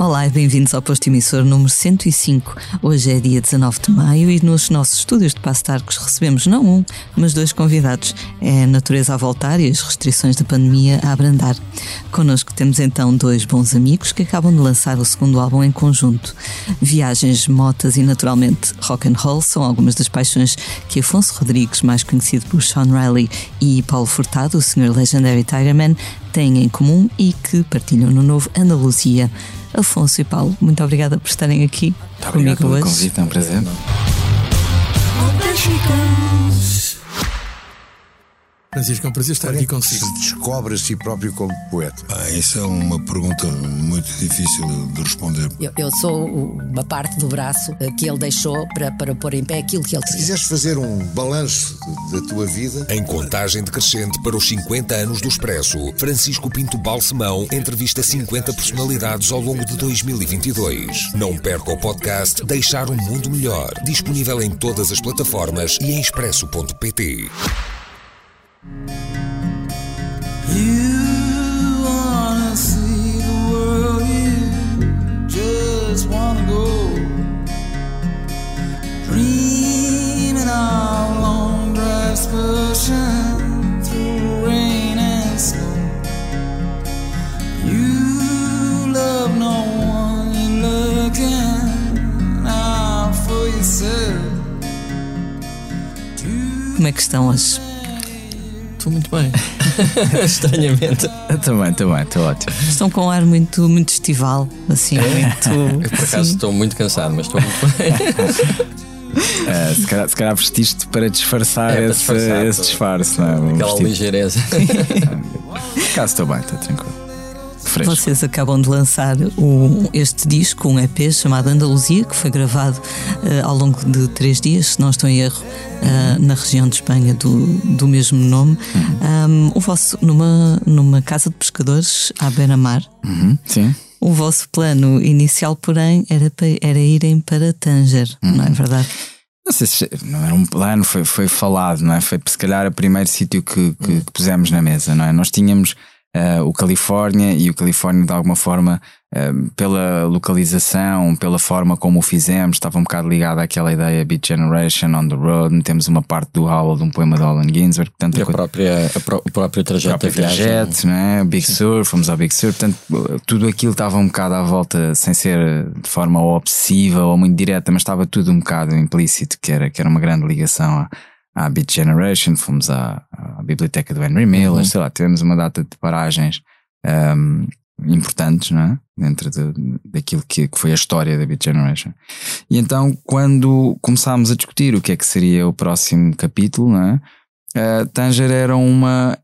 Olá e bem-vindos ao Posto Emissor número 105. Hoje é dia 19 de maio e nos nossos estúdios de Paço de Arcos recebemos não um, mas dois convidados. É a natureza a voltar e as restrições da pandemia a abrandar. Connosco temos então dois bons amigos que acabam de lançar o segundo álbum em conjunto. Viagens, motas e naturalmente rock and roll são algumas das paixões que Afonso Rodrigues, mais conhecido por Sean Riley, e Paulo Furtado, o Sr. Legendary Tigerman, têm em comum e que partilham no novo Andaluzia. Afonso e Paulo, muito obrigada por estarem aqui comigo hoje. Muito obrigado pelo convite, é um prazer. Francisco, é um prazer estar aqui consigo. Se descobre a si próprio como poeta? Isso é uma pergunta muito difícil de responder. Eu sou uma parte do braço que ele deixou para pôr em pé aquilo que ele queria. Se quiseres fazer um balanço da tua vida... Em contagem decrescente para os 50 anos do Expresso, Francisco Pinto Balsemão entrevista 50 personalidades ao longo de 2022. Não perca o podcast Deixar um Mundo Melhor, disponível em todas as plataformas e em expresso.pt. You wanna see the world, you just wanna go dreaming of long drives pushing through rain and snow. You love no one, you're looking out for yourself. Como é que estão as... Estou muito bem. Estranhamente. Também, estou ótimo. Estão com um ar muito estival, assim, muito... Eu, por acaso, estou muito cansado, mas estou muito bem. Se calhar vestiste para disfarçar esse disfarce, não é? Aquela ligeireza. Por acaso, estou bem, estou tranquilo. Fresco. Vocês acabam de lançar este disco, um EP chamado Andaluzia, que foi gravado ao longo de 3 dias, se não estou em erro, na região de Espanha do mesmo nome. O vosso, numa casa de pescadores à beira-mar. Sim. O vosso plano inicial, porém, era irem para Tanger, não é verdade? Não sei se não era um plano, foi falado, não é? Foi se calhar o primeiro sítio que pusemos na mesa, não é? Nós tínhamos o Califórnia, e o Califórnia de alguma forma, pela localização, pela forma como o fizemos, estava um bocado ligado àquela ideia Beat Generation, On The Road. Temos uma parte do Howl de um poema de Allen Ginsberg, portanto, e o próprio trajeto da viagem, né? Big Sur, fomos ao Big Sur, portanto tudo aquilo estava um bocado à volta, sem ser de forma ou obsessiva ou muito direta, mas estava tudo um bocado implícito que era uma grande ligação à Beat Generation. Fomos à biblioteca do Henry Miller, sei lá, tivemos uma data de paragens importantes, não é? Dentro daquilo que foi a história da Beat Generation. E então, quando começámos a discutir o que é que seria o próximo capítulo, não é? Tanger era uma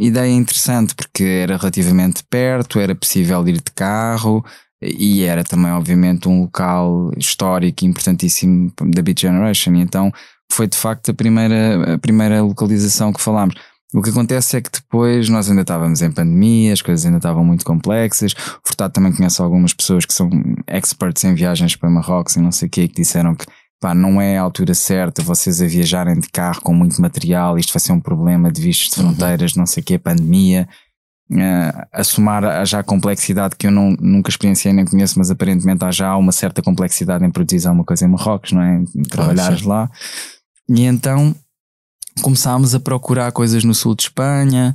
ideia interessante, porque era relativamente perto, era possível ir de carro, e era também, obviamente, um local histórico e importantíssimo da Beat Generation. E então foi de facto a primeira localização que falámos. O que acontece é que depois nós ainda estávamos em pandemia, as coisas ainda estavam muito complexas. O Furtado também conhece algumas pessoas que são experts em viagens para Marrocos e não sei o quê, que disseram que não é a altura certa vocês a viajarem de carro com muito material, isto vai ser um problema de vistos de fronteiras, não sei o quê, pandemia. A somar já a complexidade que eu nunca experienciei nem conheço, mas aparentemente há já uma certa complexidade em produzir alguma coisa em Marrocos, não é? Em trabalhares lá. E então começámos a procurar coisas no sul de Espanha.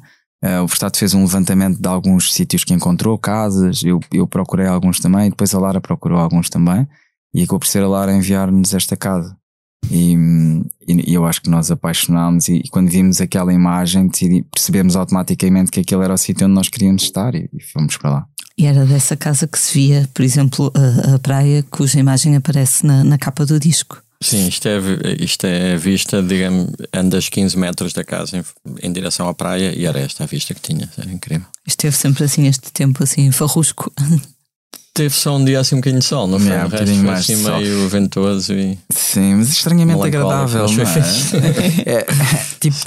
O Furtado fez um levantamento de alguns sítios que encontrou, casas. Eu procurei alguns também, depois a Lara procurou alguns também, e acabou por ser a Lara a enviar-nos esta casa. E eu acho que nós apaixonámos, e quando vimos aquela imagem percebemos automaticamente que aquele era o sítio onde nós queríamos estar, e fomos para lá. E era dessa casa que se via, por exemplo, a praia, cuja imagem aparece na capa do disco. Sim, isto é a vista, digamos, andas 15 metros da casa em direção à praia, e era esta a vista que tinha, era incrível. Esteve sempre assim, este tempo assim, farrusco. Teve só um dia assim um bocadinho de sol, não foi? O resto foi assim meio ventoso e... Sim, mas estranhamente agradável, não é? Tipo,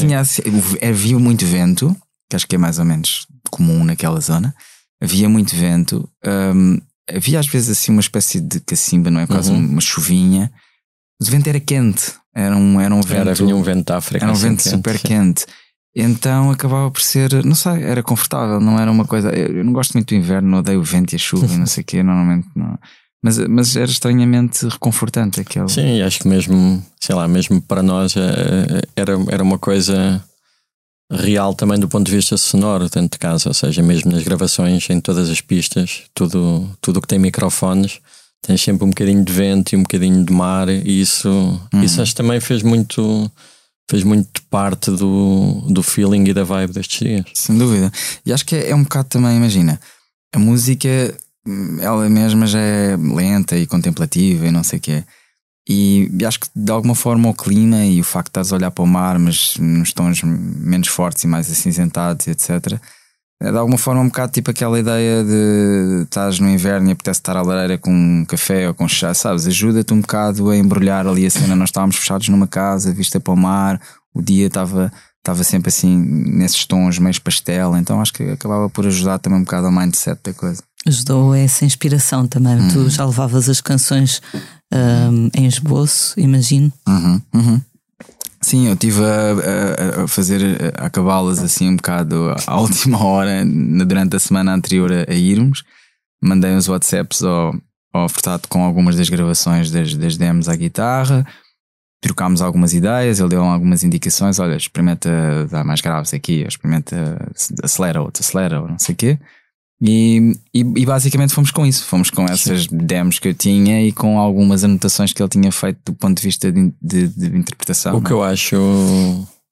havia muito vento, que acho que é mais ou menos comum naquela zona. Havia muito vento, havia às vezes assim uma espécie de cacimba, não é? Quase uma chuvinha. O vento era quente, era um vento. Vinha um vento da África. Era um vento quente, super quente. Então acabava por ser, não sei, era confortável, não era uma coisa. Eu não gosto muito do inverno, odeio o vento e a chuva e não sei o quê, normalmente não. Mas era estranhamente reconfortante aquele. Sim, acho que mesmo, sei lá, mesmo para nós era uma coisa real também do ponto de vista sonoro dentro de casa, ou seja, mesmo nas gravações, em todas as pistas, tudo que tem microfones, tens sempre um bocadinho de vento e um bocadinho de mar, e isso acho que também fez muito parte do feeling e da vibe destes dias. Sem dúvida. E acho que é um bocado também, imagina, a música, ela mesma já é lenta e contemplativa e não sei o quê, e acho que de alguma forma o clima e o facto de estás a olhar para o mar, mas nos tons menos fortes e mais acinzentados, etc., é de alguma forma um bocado tipo aquela ideia de estás no inverno e apetece estar à lareira com um café ou com chá, sabes, ajuda-te um bocado a embrulhar ali a cena. Nós estávamos fechados numa casa, vista para o mar, o dia estava sempre assim nesses tons meio pastel, então acho que acabava por ajudar também um bocado ao mindset da coisa. Ajudou essa inspiração também. Tu já levavas as canções em esboço, imagino. Sim, eu estive a acabá-las assim um bocado à última hora, durante a semana anterior a irmos. Mandei uns WhatsApps ao Furtado com algumas das gravações das demos à guitarra. Trocámos algumas ideias, ele deu algumas indicações. Olha, experimenta dar mais graves aqui, experimenta acelera ou não sei o quê. E basicamente fomos com essas demos que eu tinha e com algumas anotações que ele tinha feito do ponto de vista de interpretação. O que eu acho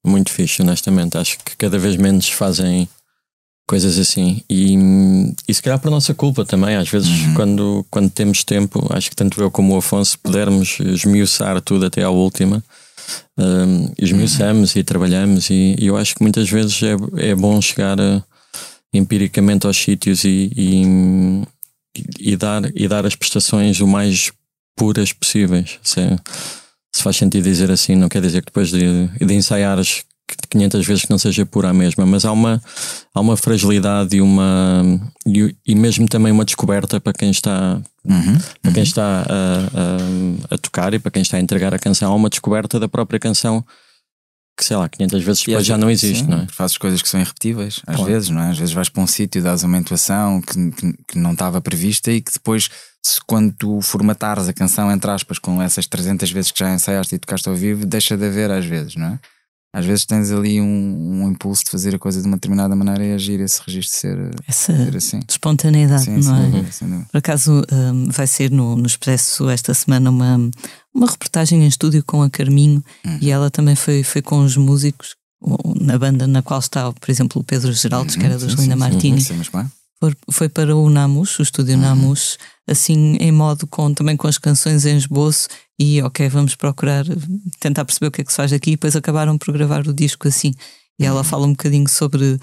muito fixe, honestamente, acho que cada vez menos fazem coisas assim, e se calhar por nossa culpa também, às vezes quando temos tempo, acho que tanto eu como o Afonso, se pudermos esmiuçar tudo até à última, esmiuçamos e trabalhamos, e eu acho que muitas vezes é bom chegar empiricamente aos sítios e dar as prestações o mais puras possíveis, se faz sentido dizer assim. Não quer dizer que depois de ensaiares 500 vezes que não seja pura a mesma, mas há uma fragilidade e mesmo também uma descoberta para quem está, para quem está a tocar e para quem está a entregar a canção. Há uma descoberta da própria canção que, sei lá, 500 vezes depois já não existe, sim, não é? Fazes coisas que são irrepetíveis, às vezes, não é? Às vezes vais para um sítio, dás uma entoação que não estava prevista e que depois, quando tu formatares a canção, entre aspas, com essas 300 vezes que já ensaiaste e tocaste ao vivo, deixa de haver às vezes, não é? Às vezes tens ali um impulso de fazer a coisa de uma determinada maneira e agir esse registro, ser assim. Espontaneidade, sim, não é? Sim. Por acaso vai ser no Expresso esta semana uma reportagem em estúdio com a Carminho, e ela também foi com os músicos, na banda na qual está, por exemplo, o Pedro Geraldes, que era dos Linda Martini. Foi para o Namus, o estúdio Namus, assim em modo também com as canções em esboço e vamos procurar, tentar perceber o que é que se faz aqui, e depois acabaram por gravar o disco assim. E ela fala um bocadinho sobre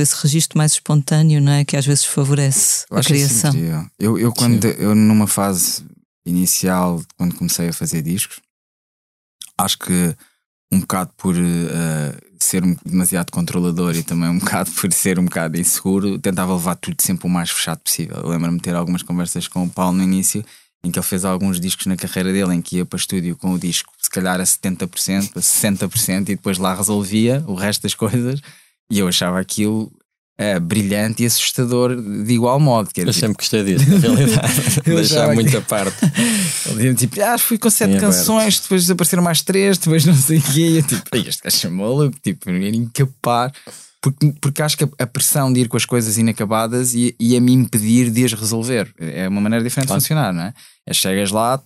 esse registro mais espontâneo, não é? Que às vezes favorece a criação. Eu numa fase inicial, quando comecei a fazer discos, acho que um bocado por ser demasiado controlador e também um bocado por ser um bocado inseguro, tentava levar tudo sempre o mais fechado possível. Eu lembro-me de ter algumas conversas com o Paulo no início, em que ele fez alguns discos na carreira dele, em que ia para estúdio com o disco se calhar a 70%, a 60%, e depois lá resolvia o resto das coisas, e eu achava aquilo brilhante e assustador de igual modo. Eu sempre gostei disso, na realidade. Deixar muita parte. Ele dizia tipo, fui com 7 canções, depois apareceram mais 3, depois não sei o quê. E eu tipo, este gajo é maluco, tipo, era incapaz. Porque acho que a pressão de ir com as coisas inacabadas ia me impedir de as resolver. É uma maneira diferente de funcionar, não é? Chegas lá,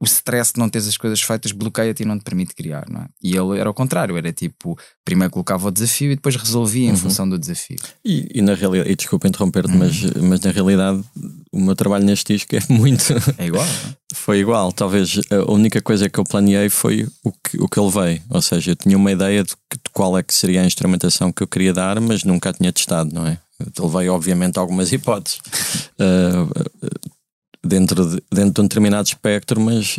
o stress de não teres as coisas feitas bloqueia-te e não te permite criar, não é? E ele era o contrário, era tipo, primeiro colocava o desafio e depois resolvia em função do desafio. E na realidade, e desculpa interromper-te, mas na realidade o meu trabalho neste disco é muito... É igual, não é? Foi igual, talvez a única coisa que eu planeei foi o que eu levei, ou seja, eu tinha uma ideia de qual é que seria a instrumentação que eu queria dar, mas nunca a tinha testado, não é? Eu levei obviamente algumas hipóteses, dentro de um determinado espectro, mas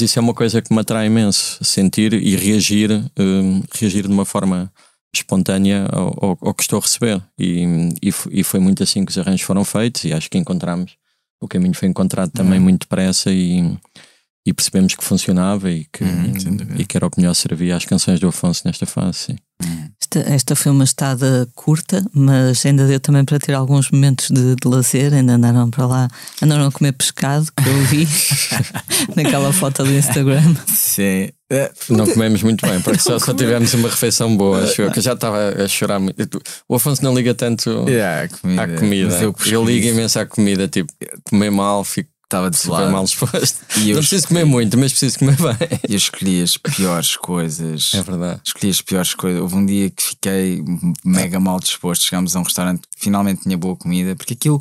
isso é uma coisa que me atrai imenso, sentir e reagir de uma forma espontânea ao que estou a receber, e foi muito assim que os arranjos foram feitos, e acho que encontramos, o caminho foi encontrado também muito depressa, e percebemos que funcionava e que era o que melhor servia às canções do Afonso nesta fase. Sim. Esta foi uma estada curta, mas ainda deu também para ter alguns momentos de lazer. Ainda andaram para lá, andaram a comer pescado, que eu vi naquela foto do Instagram. Sim. Não comemos muito bem, porque só tivemos uma refeição boa, acho eu, que eu já estava a chorar muito. O Afonso não liga tanto à comida. Eu ligo imenso à comida, tipo, comer mal, estava super mal disposto. E não preciso comer muito, mas preciso comer bem. Eu escolhi as piores coisas. É verdade. Escolhi as piores coisas. Houve um dia que fiquei mega mal disposto. Chegámos a um restaurante que finalmente tinha boa comida, porque aquilo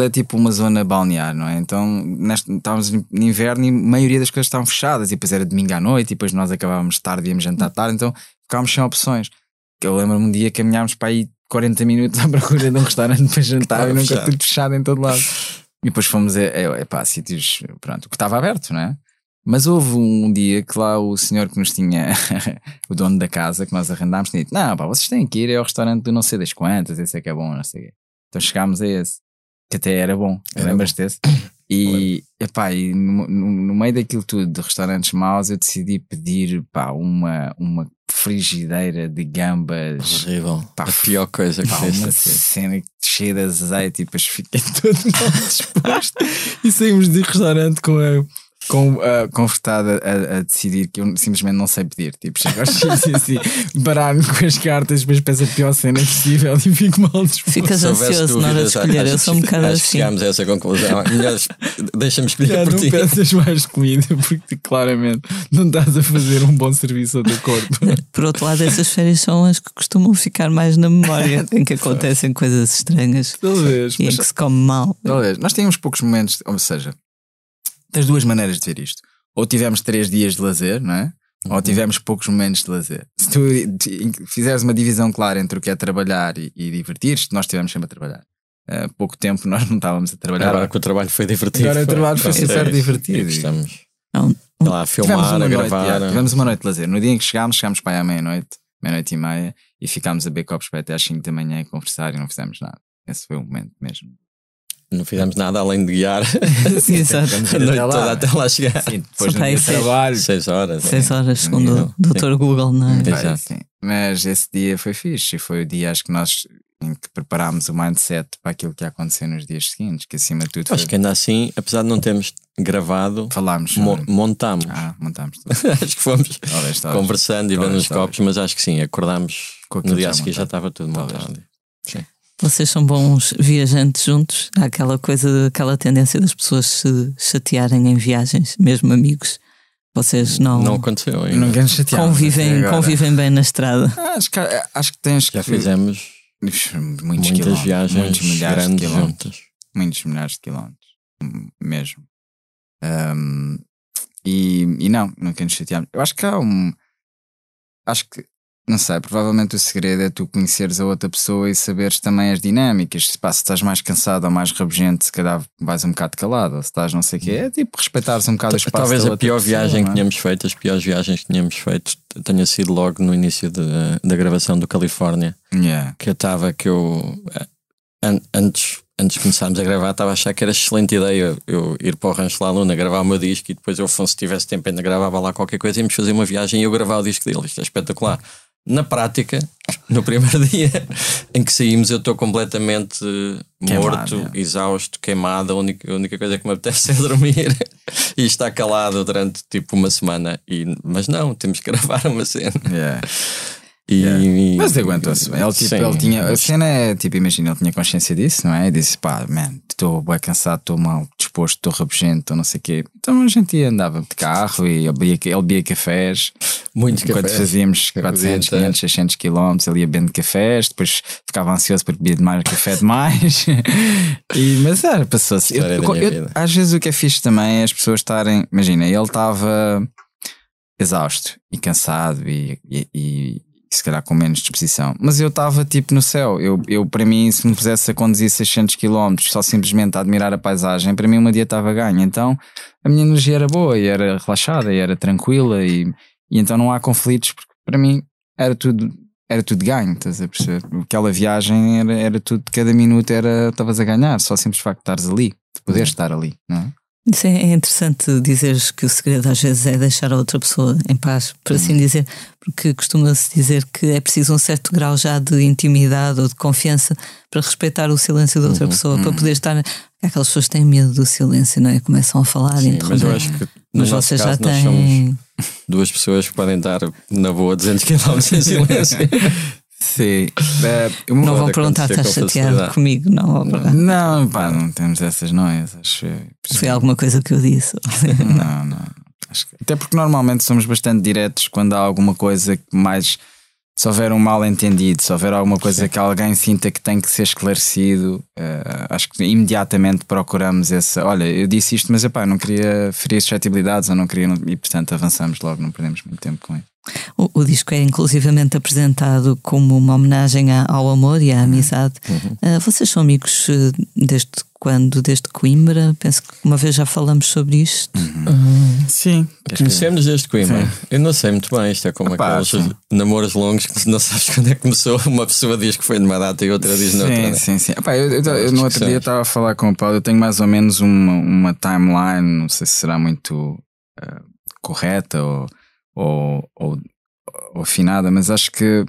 é tipo uma zona balnear, não é? Então estávamos no inverno e a maioria das coisas estavam fechadas. E depois era domingo à noite, e depois nós acabávamos tarde e íamos jantar tarde. Então ficámos sem opções. Eu lembro-me um dia que caminhámos para aí 40 minutos à procura de um restaurante para jantar, e nunca tudo fechado em todo lado. E depois fomos a sítios, pronto, que estava aberto, não é? Mas houve um dia que lá o senhor que nos tinha, o dono da casa que nós arrendámos, tinha dito: não, pá, vocês têm que ir ao restaurante do não sei das quantas, esse é que é bom, não sei o quê. Então chegámos a esse, que até era bom, lembras-te desse? E, epá, e no meio daquilo tudo de restaurantes maus, eu decidi pedir, pá, uma frigideira de gambas. Horrível. Pá, a pior coisa que fez. Uma cena cheia de azeite, e depois fiquei todo mal disposto. E saímos do restaurante com Furtado a decidir que eu simplesmente não sei pedir. Tipo, chego aos assim, baralho-me com as cartas, depois peço a pior cena possível e fico mal disposto. Ficas ansioso na hora de escolher, eu sou um bocado assim. Chegámos a essa conclusão. Melhor, deixa-me escolher por ti. Não peças mais comida, porque claramente não estás a fazer um bom serviço ao teu corpo. Por outro lado, essas férias são as que costumam ficar mais na memória, em que acontecem coisas estranhas. Talvez. E em que se come mal. Talvez. Nós tínhamos poucos momentos, ou seja, tens duas maneiras de ver isto. Ou tivemos 3 dias de lazer, não é? Ou tivemos poucos momentos de lazer. Se tu fizeres uma divisão clara entre o que é trabalhar e divertir-te, nós estivemos sempre a trabalhar. Há pouco tempo nós não estávamos a trabalhar. Agora que o trabalho foi divertido. Agora o trabalho foi super divertido. Estamos lá a filmar, a gravar. Tivemos uma noite de lazer. No dia em que chegámos para aí à meia-noite, meia-noite e meia, e ficámos a beber copos para até às 5 da manhã a conversar, e não fizemos nada. Esse foi o momento mesmo. Não fizemos nada além de guiar. Sim, exato. A noite toda até lá chegar. Sim, depois no trabalho. 6 horas. 6 horas, segundo o Dr. Google, não é? Exato. Sim. Mas esse dia foi fixe. Foi o dia, acho que nós, em que preparámos o mindset para aquilo que ia acontecer nos dias seguintes, que acima de tudo foi... Acho que ainda assim, apesar de não termos gravado, falámos, montámos. Montámos tudo. Acho que fomos conversando e vendo os copos, mas acho que sim, acordámos no dia a seguir, já estava tudo montado. Sim. Vocês são bons viajantes juntos. Há aquela coisa, aquela tendência das pessoas se chatearem em viagens, mesmo amigos. Vocês não. Não aconteceu ainda. Ninguém se chateava. Convivem bem na estrada. Acho que tens que. Já fizemos muitas viagens, muitos milhares de quilómetros. Muitos milhares de quilómetros. Mesmo. E não, nunca nos chateámos. Eu acho que há um. Acho que. Não sei, provavelmente o segredo é tu conheceres a outra pessoa e saberes também as dinâmicas. Se estás mais cansado ou mais rabugento, se calhar vais um bocado calado, ou se estás não sei o quê, é tipo respeitares um bocado o espaço. Talvez a pior viagem que tínhamos feito, as piores viagens que tínhamos feito, tenha sido logo no início da gravação do Califórnia. Que eu estava, antes de começarmos a gravar, estava a achar que era excelente ideia eu ir para o Rancho Lá Luna, gravar o meu disco, e depois eu, Afonso, se tivesse tempo ainda gravava lá qualquer coisa, íamos fazer uma viagem e eu gravar o disco dele. Isto é espetacular. Na prática, no primeiro dia em que saímos, eu estou completamente morto, exausto, queimado. A única coisa que me apetece é dormir e estar calado durante tipo uma semana. Mas não, temos que gravar uma cena. Mas aguentou-se bem. A cena é tipo, imagina, ele tinha consciência disso, não é? E disse: pá, man, estou bem cansado, estou mal disposto, estou rabugento, estou não sei o quê. Então a gente andava de carro e ele bebia cafés. Muitos cafés. Quando fazíamos 400, 500, 600 quilómetros, ele ia bebendo cafés, depois ficava ansioso por beber demais, café demais. Mas era, passou-se. Às vezes o que é fixe também é as pessoas estarem. Imagina, ele estava exausto e cansado e se calhar com menos disposição. Mas eu estava tipo no céu. Eu para mim, se me pusesse a conduzir 600 km só simplesmente a admirar a paisagem, para mim um dia estava ganho. Então a minha energia era boa e era relaxada e era tranquila, e então não há conflitos, porque para mim era tudo era tudo ganho, estás a perceber? Aquela viagem era tudo, cada minuto era, estavas a ganhar, só simples facto de estares ali, de poderes estar ali, não é? Isso é interessante dizeres que o segredo às vezes é deixar a outra pessoa em paz, por assim dizer, porque costuma-se dizer que é preciso um certo grau já de intimidade ou de confiança para respeitar o silêncio da outra pessoa, para poder estar. Aquelas pessoas têm medo do silêncio, não é? Começam a falar, sim, mas eu acho que no nosso caso já nós somos duas pessoas que podem estar na boa 200 km em silêncio. Sim. Não vão perguntar, estás chateado comigo? Não, pá, não temos essas noias. Foi alguma coisa que eu disse? Não. Acho que... Até porque normalmente somos bastante diretos quando há alguma coisa que mais. Se houver um mal entendido, se houver alguma coisa que alguém sinta que tem que ser esclarecido, acho que imediatamente procuramos essa. Olha, eu disse isto, mas epá, não queria ferir suscetibilidades ou não queria. E portanto avançamos logo, não perdemos muito tempo com isso. O disco é inclusivamente apresentado como uma homenagem ao amor e à amizade. Vocês são amigos desde quando? Desde Coimbra? Penso que uma vez já falamos sobre isto. Sim. Conhecemos desde Coimbra. Sim. Eu não sei muito bem, isto é como aqueles namoros longos que não sabes quando é que começou. Uma pessoa diz que foi numa data e outra diz noutra. Sim. Epá, eu no outro dia estava a falar com o Paulo. Eu tenho mais ou menos uma timeline, não sei se será muito correta ou afinada, mas acho que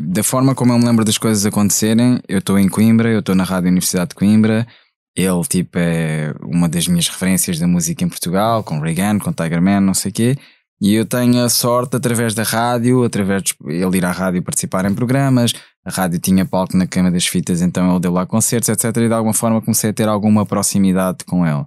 da forma como eu me lembro das coisas acontecerem, eu estou em Coimbra, eu estou na Rádio Universidade de Coimbra, ele tipo é uma das minhas referências da música em Portugal, com Reagan, com Tigerman, não sei o quê, e eu tenho a sorte através da rádio, através de ele ir à rádio participar em programas, a rádio tinha palco na Cama das Fitas, então ele deu lá concertos, etc, e de alguma forma comecei a ter alguma proximidade com ele.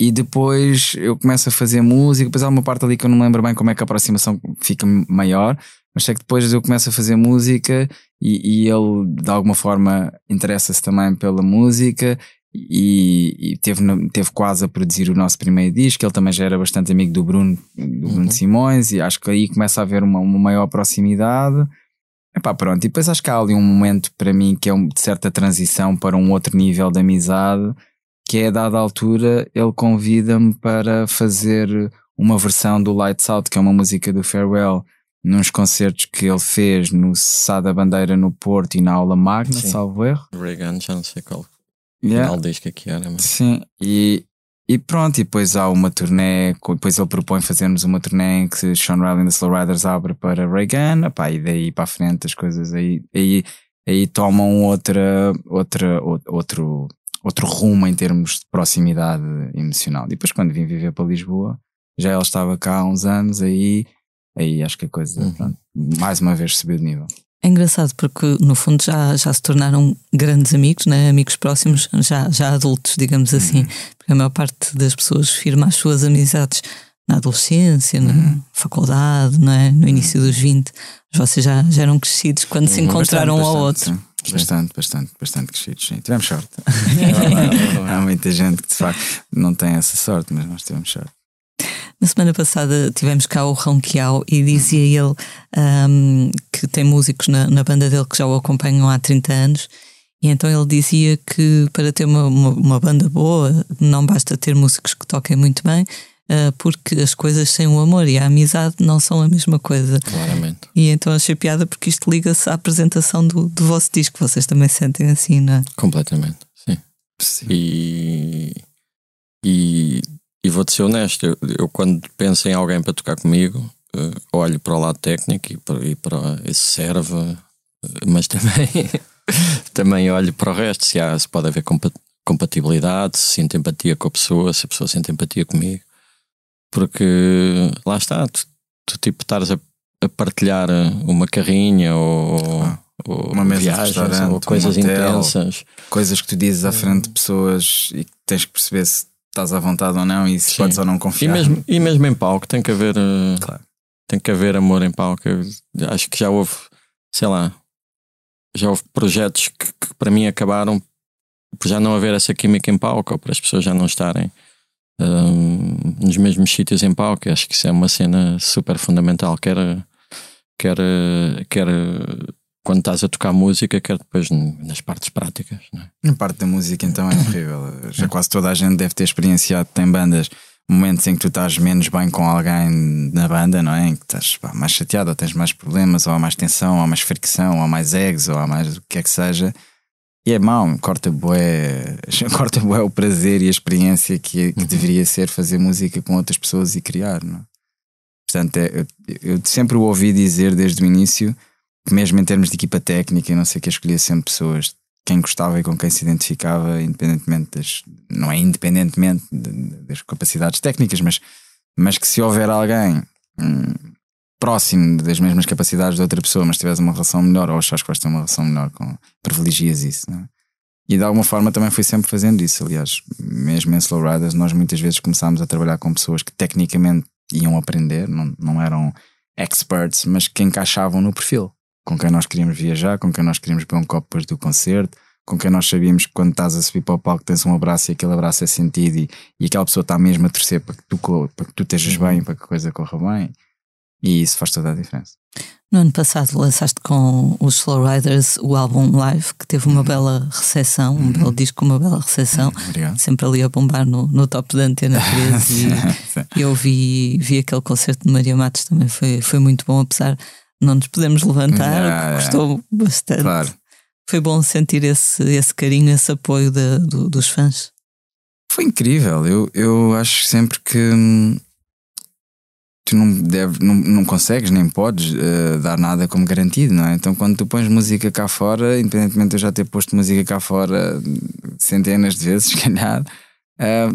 E depois eu começo a fazer música, depois há uma parte ali que eu não me lembro bem como é que a aproximação fica maior, mas sei que depois eu começo a fazer música e ele de alguma forma interessa-se também pela música e teve quase a produzir o nosso primeiro disco, ele também já era bastante amigo do Bruno Simões, e acho que aí começa a haver uma maior proximidade. Epá, pronto, e depois acho que há ali um momento para mim que é de certa transição para um outro nível de amizade, que é a dada altura ele convida-me para fazer uma versão do Lights Out, que é uma música do Farewell, nos concertos que ele fez no Sá da Bandeira no Porto e na Aula Magna, salvo erro. Reagan, já não sei qual final disco aqui era. Mas... Sim, e pronto, e depois há uma turnê, depois ele propõe fazermos uma turnê em que Sean Riley and The Slow Riders abre para Reagan, epá, e daí para a frente as coisas aí tomam outro rumo em termos de proximidade emocional. E depois quando vim viver para Lisboa, já ele estava cá há uns anos, aí acho que a coisa pronto, mais uma vez subiu de nível. É engraçado porque no fundo já se tornaram grandes amigos, né? Amigos próximos, já adultos, digamos assim, porque a maior parte das pessoas firma as suas amizades na adolescência, na faculdade, não é? No início dos 20. Vocês já eram crescidos quando se encontraram bastante, ao outro. Sim. Bastante crescidos, sim. Tivemos sorte. Há muita gente que de facto não tem essa sorte, mas nós tivemos sorte. Na semana passada tivemos cá o Rão Quiau e dizia ele que tem músicos na banda dele que já o acompanham há 30 anos, e então ele dizia que para ter uma banda boa não basta ter músicos que toquem muito bem, porque as coisas sem o amor e a amizade não são a mesma coisa. Claramente. E então achei piada porque isto liga-se à apresentação do vosso disco. Vocês também sentem assim, não é? Completamente, sim. E vou-te ser honesto, eu quando penso em alguém para tocar comigo, olho para o lado técnico e para esse serve, mas também olho para o resto, se pode haver compatibilidade, se sinto empatia com a pessoa, se a pessoa sente empatia comigo. Porque lá está, tu tipo estares a partilhar uma carrinha ou uma mesa viagens, de restaurante, ou coisas intensas, coisas que tu dizes à frente de pessoas e que tens que perceber se estás à vontade ou não e se podes ou não confiar. E mesmo em palco tem que haver tem que haver amor em palco. Eu acho que já houve projetos que para mim acabaram por já não haver essa química em palco ou para as pessoas já não estarem nos mesmos sítios em palco. Acho que isso é uma cena super fundamental, quer quando estás a tocar música, quer depois nas partes práticas, não é? Na parte da música então é incrível. Já quase toda a gente deve ter experienciado, tem bandas momentos em que tu estás menos bem com alguém na banda, não é? Em que estás mais chateado, ou tens mais problemas, ou há mais tensão, ou há mais fricção, ou há mais egos, ou há mais o que é que seja. E é mau, corta bué o prazer e a experiência que deveria ser fazer música com outras pessoas e criar, não é? Portanto, eu sempre o ouvi dizer desde o início, que mesmo em termos de equipa técnica e não sei o que, eu escolhia sempre pessoas, quem gostava e com quem se identificava, independentemente das capacidades técnicas, mas que se houver alguém próximo das mesmas capacidades de outra pessoa, mas tivesse uma relação melhor, ou achas que vais ter uma relação melhor, privilegias isso, não é? E de alguma forma também fui sempre fazendo isso. Aliás, mesmo em Slow Riders, nós muitas vezes começámos a trabalhar com pessoas que tecnicamente iam aprender, não eram experts, mas que encaixavam no perfil, com quem nós queríamos viajar, com quem nós queríamos beber um copo depois do concerto, com quem nós sabíamos que quando estás a subir para o palco tens um abraço e aquele abraço é sentido e aquela pessoa está mesmo a torcer para que tu estejas bem, para que a coisa corra bem, e isso faz toda a diferença. No ano passado lançaste com os Slow Riders o álbum Live, que teve uma bela recepção, um belo disco, uma bela recepção, sempre ali a bombar no top da Antena 3 e eu vi aquele concerto de Maria Matos também, foi muito bom, apesar não nos podemos levantar, custou bastante. Claro. Foi bom sentir esse carinho, esse apoio dos fãs. Foi incrível. Eu acho sempre que tu não consegues nem podes dar nada como garantido, não é? Então quando tu pões música cá fora, independentemente de eu já ter posto música cá fora centenas de vezes, se calhar,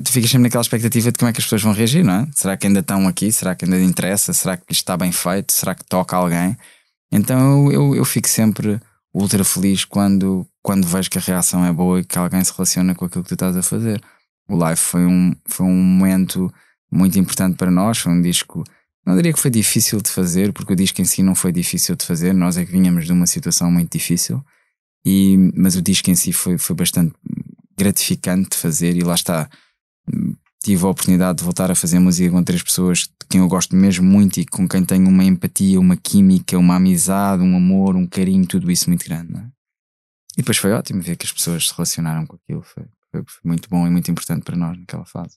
tu ficas sempre naquela expectativa de como é que as pessoas vão reagir, não é? Será que ainda estão aqui? Será que ainda interessa? Será que isto está bem feito? Será que toca alguém? Então eu fico sempre ultra feliz quando vejo que a reação é boa e que alguém se relaciona com aquilo que tu estás a fazer. O Live foi um momento muito importante para nós. Foi um disco, não diria que foi difícil de fazer, porque o disco em si não foi difícil de fazer, nós é que vinhamos de uma situação muito difícil, mas o disco em si foi bastante gratificante de fazer, e lá está, tive a oportunidade de voltar a fazer música com três pessoas de quem eu gosto mesmo muito e com quem tenho uma empatia, uma química, uma amizade, um amor, um carinho, tudo isso muito grande, não é? E depois foi ótimo ver que as pessoas se relacionaram com aquilo, foi muito bom e muito importante para nós naquela fase.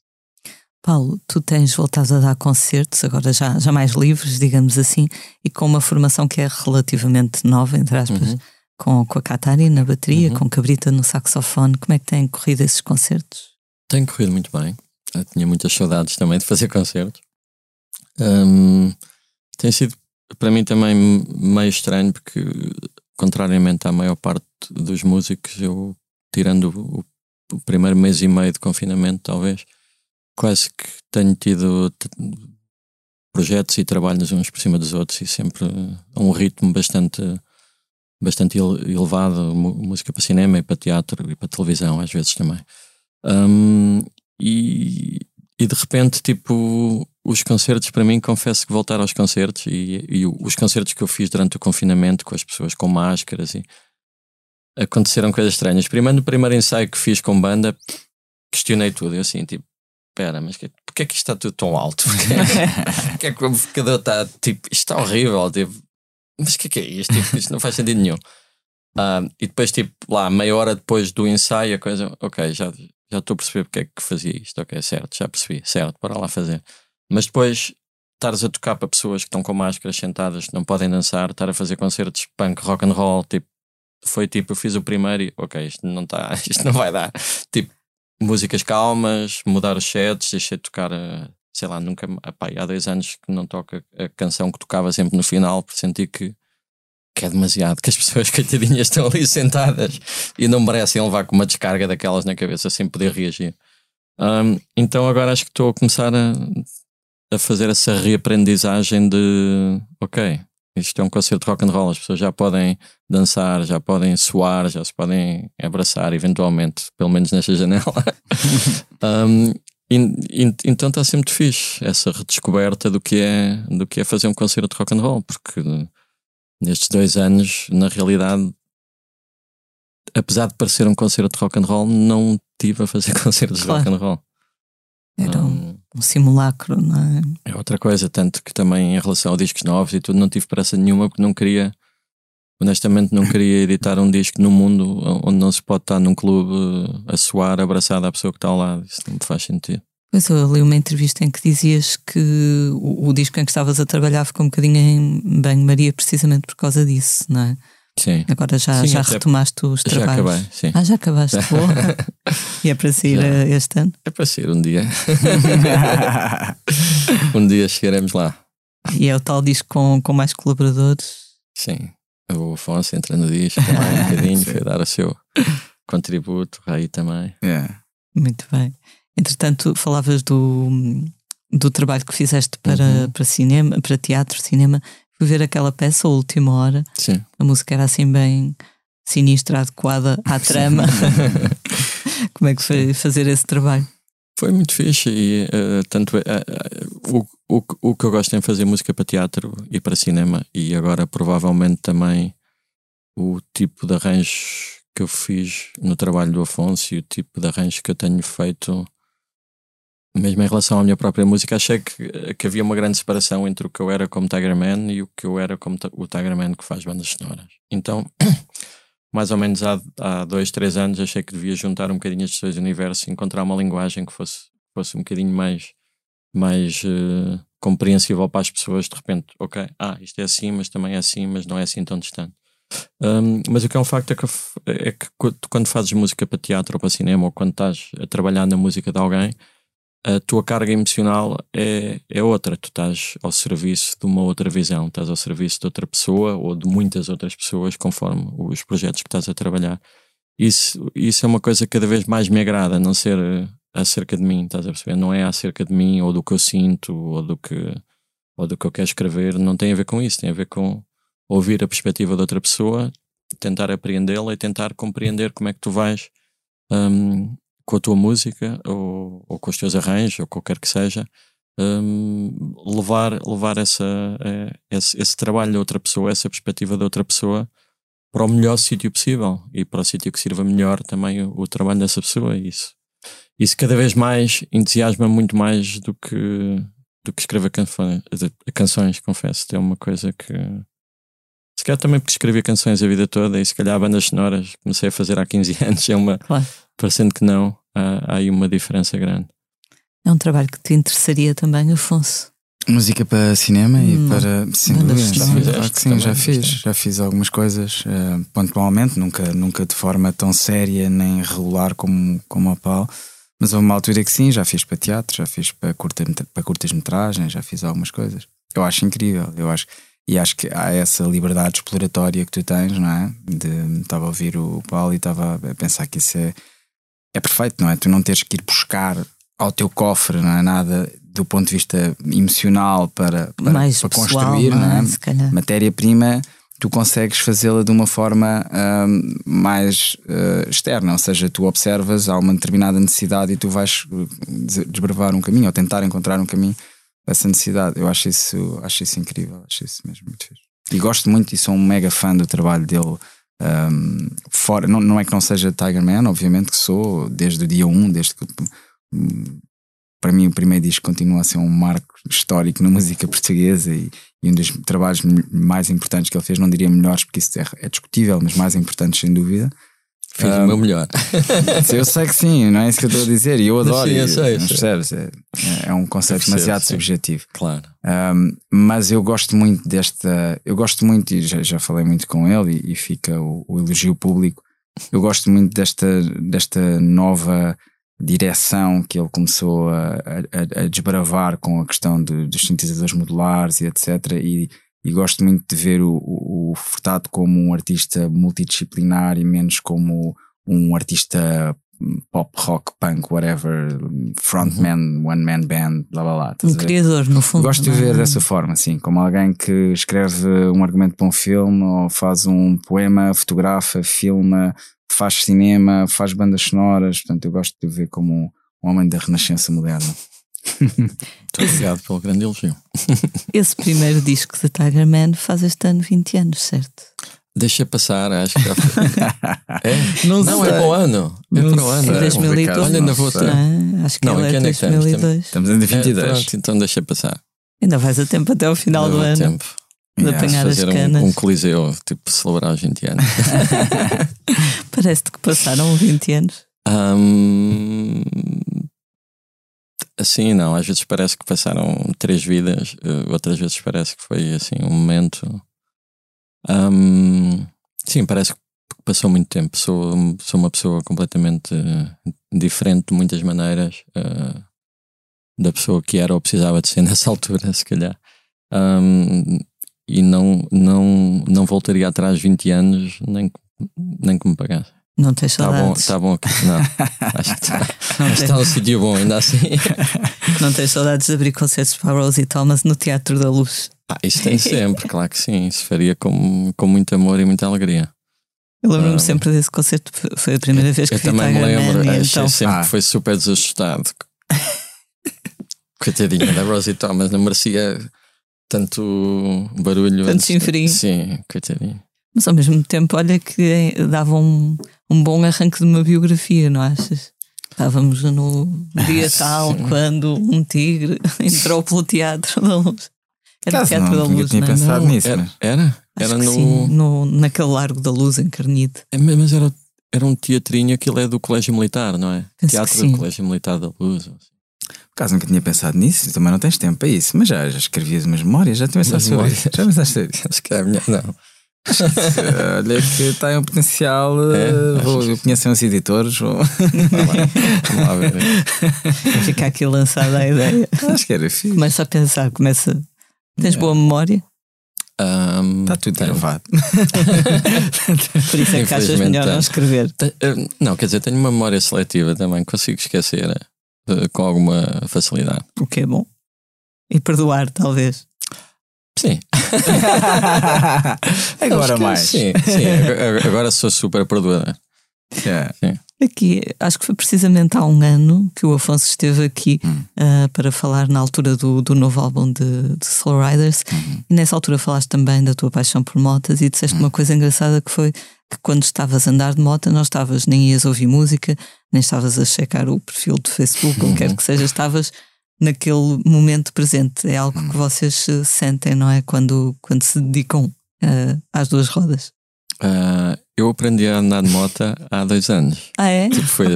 Paulo, tu tens voltado a dar concertos, agora já mais livres, digamos assim, e com uma formação que é relativamente nova, entre aspas, com a Katari na bateria, com Cabrita no saxofone. Como é que têm corrido esses concertos? Tem corrido muito bem. Eu tinha muitas saudades também de fazer concertos. Tem sido para mim também meio estranho, porque contrariamente à maior parte dos músicos, eu, tirando o primeiro mês e meio de confinamento talvez, quase que tenho tido projetos e trabalhos uns por cima dos outros, e sempre a um ritmo bastante elevado, música para cinema e para teatro e para televisão às vezes também, e de repente, tipo, os concertos para mim, confesso que voltar aos concertos e os concertos que eu fiz durante o confinamento com as pessoas com máscaras, e aconteceram coisas estranhas. Primeiro, no primeiro ensaio que fiz com banda, questionei tudo, eu assim, tipo, espera, mas porque é que isto está tudo tão alto? Porque é que o vocador está, tipo, isto está horrível, tipo, mas o que é isto? Tipo, isto não faz sentido nenhum. E depois, tipo, lá, meia hora depois do ensaio, a coisa, ok, já estou a perceber porque é que fazia isto, ok, certo, já percebi, certo, para lá fazer. Mas depois, estares a tocar para pessoas que estão com máscaras sentadas, que não podem dançar, estar a fazer concertos punk, rock and roll, tipo, foi tipo, eu fiz o primeiro e, ok, isto não vai dar. Tipo, músicas calmas, mudar os sets, deixei de tocar, sei lá, nunca, há 2 anos que não toco a canção que tocava sempre no final, porque senti que é demasiado, que as pessoas coitadinhas estão ali sentadas e não merecem levar com uma descarga daquelas na cabeça sem poder reagir. Então agora acho que estou a começar a fazer essa reaprendizagem de, ok, isto é um concerto de rock and roll, as pessoas já podem dançar, já podem suar, já se podem abraçar eventualmente, pelo menos nesta janela. Então está sempre fixe essa redescoberta do que é fazer um concerto de rock and roll, porque nestes 2 anos, na realidade, apesar de parecer um concerto de rock and roll, não estive a fazer concertos, claro, de rock and roll. Era um simulacro, não é? É outra coisa, tanto que também em relação a discos novos e tudo, não tive pressa nenhuma, porque não queria, honestamente, não queria editar um disco no mundo onde não se pode estar num clube a suar abraçado à pessoa que está ao lado. Isso não me faz sentido. Mas eu li uma entrevista em que dizias que o disco em que estavas a trabalhar ficou um bocadinho em banho-maria precisamente por causa disso, não é? Sim. Agora já retomaste os trabalhos. Já acabei, sim. Ah, já acabaste, boa. E é para sair este ano? É para sair um dia. Um dia chegaremos lá. E é o tal disco com mais colaboradores? Sim. O Afonso entra no disco também um bocadinho, foi dar o seu contributo, o Rei também. Yeah. Muito bem. Entretanto, falavas do trabalho que fizeste para cinema, para teatro, cinema. Fui ver aquela peça, A Última Hora. Sim. A música era assim bem sinistra, adequada à trama. Como é que foi fazer esse trabalho? Foi muito fixe e tanto o que eu gosto é fazer música para teatro e para cinema, e agora provavelmente também o tipo de arranjos que eu fiz no trabalho do Afonso e o tipo de arranjos que eu tenho feito mesmo em relação à minha própria música. Achei que havia uma grande separação entre o que eu era como Tigerman e o que eu era como o Tigerman que faz bandas sonoras. Então, mais ou menos há 2-3 anos, achei que devia juntar um bocadinho estes dois universos e encontrar uma linguagem que fosse um bocadinho mais compreensível para as pessoas. De repente, ok, isto é assim, mas também é assim, mas não é assim tão distante. Mas o que é um facto é que quando fazes música para teatro ou para cinema, ou quando estás a trabalhar na música de alguém, a tua carga emocional é outra. Tu estás ao serviço de uma outra visão, estás ao serviço de outra pessoa ou de muitas outras pessoas, conforme os projetos que estás a trabalhar. Isso é uma coisa que cada vez mais me agrada, não ser acerca de mim, estás a perceber? Não é acerca de mim ou do que eu sinto ou do que eu quero escrever. Não tem a ver com isso, tem a ver com ouvir a perspectiva de outra pessoa, tentar apreendê-la e tentar compreender como é que tu vais com a tua música ou com os teus arranjos ou qualquer que seja, levar esse trabalho de outra pessoa, essa perspectiva de outra pessoa, para o melhor sítio possível e para o sítio que sirva melhor também o trabalho dessa pessoa. Isso cada vez mais entusiasma muito mais do que escrever canções, confesso. É uma coisa que, se calhar também porque escrevi canções a vida toda e se calhar bandas sonoras comecei a fazer há 15 anos, é uma... Claro. Parecendo que não, há aí uma diferença grande. É um trabalho que te interessaria também, Afonso? Música para cinema e para... Sim, já fiz algumas coisas, pontualmente, nunca de forma tão séria nem regular como a Paulo. Mas houve uma altura que sim, já fiz para teatro, já fiz para curtas-metragens, já fiz algumas coisas. Eu acho incrível, E acho que há essa liberdade exploratória que tu tens, não é? Estava a ouvir o Paulo e estava a pensar que isso é perfeito, não é? Tu não teres que ir buscar ao teu cofre, não é? Nada do ponto de vista emocional para pessoal, construir, não é? Matéria-prima, tu consegues fazê-la de uma forma mais externa, ou seja, tu observas, há uma determinada necessidade e tu vais desbravar um caminho ou tentar encontrar um caminho. Essa necessidade, eu acho isso incrível, acho isso mesmo muito fixe. E gosto muito e sou um mega fã do trabalho dele. Fora, não é que não seja Tigerman, obviamente que sou, desde o dia 1, desde que para mim o primeiro disco continua a ser um marco histórico na música portuguesa e um dos trabalhos mais importantes que ele fez, não diria melhores porque isso é discutível, mas mais importantes sem dúvida. Fiz o meu melhor. Eu sei que sim, não é isso que eu estou a dizer. E eu adoro. Sim, eu sei, percebes? É um conceito demasiado subjetivo. Claro. Mas eu gosto muito desta. Eu gosto muito, e já falei muito com ele, e fica o elogio público. Eu gosto muito desta nova direção que ele começou a desbravar com a questão dos sintetizadores modulares e etc. E gosto muito de ver o Furtado como um artista multidisciplinar e menos como um artista pop, rock, punk, whatever, frontman, one-man band, blá blá blá. Um criador, no fundo. Gosto de ver dessa forma, assim, como alguém que escreve um argumento para um filme ou faz um poema, fotografa, filma, faz cinema, faz bandas sonoras. Portanto, eu gosto de ver como um homem da Renascença moderna. Muito obrigado pelo grande elogio. Esse primeiro disco de Tigerman faz este ano 20 anos, certo? Deixa passar, acho que já foi. É? Não é para o ano. É para o ano. É 2002. Olha, ainda vou ter. Acho que não, é 2002. Estamos em 2022. Pronto, então deixa passar. Ainda vais a tempo até o final do ano. Tempo. De apanhar as canas. Um coliseu, tipo, celebrar os 20 anos. Parece-te que passaram 20 anos. Assim, não. Às vezes parece que passaram 3 vidas. Outras vezes parece que foi, assim, um momento... sim, parece que passou muito tempo. Sou uma pessoa completamente diferente de muitas maneiras da pessoa que era ou precisava de ser nessa altura, se calhar. E não voltaria atrás 20 anos nem que me pagasse. Não tens saudades? Está bom aqui. Não, acho que está um sítio bom ainda assim. Não tens saudades de abrir concertos para Rosie Thomas no Teatro da Luz? Ah, isso tem sempre, claro que sim. Isso faria com muito amor e muita alegria. Eu lembro-me sempre desse concerto. Foi a primeira vez que eu vi também me lembro. Então... sempre foi super desajustado. Coitadinha da Rosie Thomas, não merecia tanto barulho. Tanto chinfrinho. Sim, coitadinha. Mas ao mesmo tempo, olha que dava um bom arranque de uma biografia, não achas? Estávamos no dia tal, sim, quando um tigre entrou pelo Teatro da Luz. Era o Teatro da Luz, tinha pensado nisso, né? Era no... Sim, naquele Largo da Luz, em Carnide. É, mas era um teatrinho, aquilo é do Colégio Militar, não é? Penso Teatro do Colégio Militar da Luz. Por acaso nunca tinha pensado nisso, também não tens tempo para isso, mas já escrevias umas memórias, já tinha pensado sobre isso. Já pensaste isso? Acho que é a minha, não. Olha que tem um potencial. Eu conheço uns editores. Vamos lá ver. Fica aqui lançada a ideia. Acho que era fixe. Começa a pensar, Tens boa memória? Está tudo gravado. Por isso é que achas melhor não escrever. Não, quer dizer, tenho uma memória seletiva também. Consigo esquecer com alguma facilidade. O que é bom. E perdoar, talvez. Sim. Agora mais. Sim, agora sou super perdoadora. Yeah. Aqui, acho que foi precisamente há um ano que o Afonso esteve aqui para falar na altura do novo álbum de Slow Riders. E nessa altura falaste também da tua paixão por motas e disseste uma coisa engraçada que foi que quando estavas a andar de moto não estavas, nem ias ouvir música, nem estavas a checar o perfil do Facebook, ou quer que seja, estavas... naquele momento presente. É algo que vocês sentem, não é? Quando se dedicam às duas rodas. Eu aprendi a andar de moto há 2 anos. Ah, é? Tipo, foi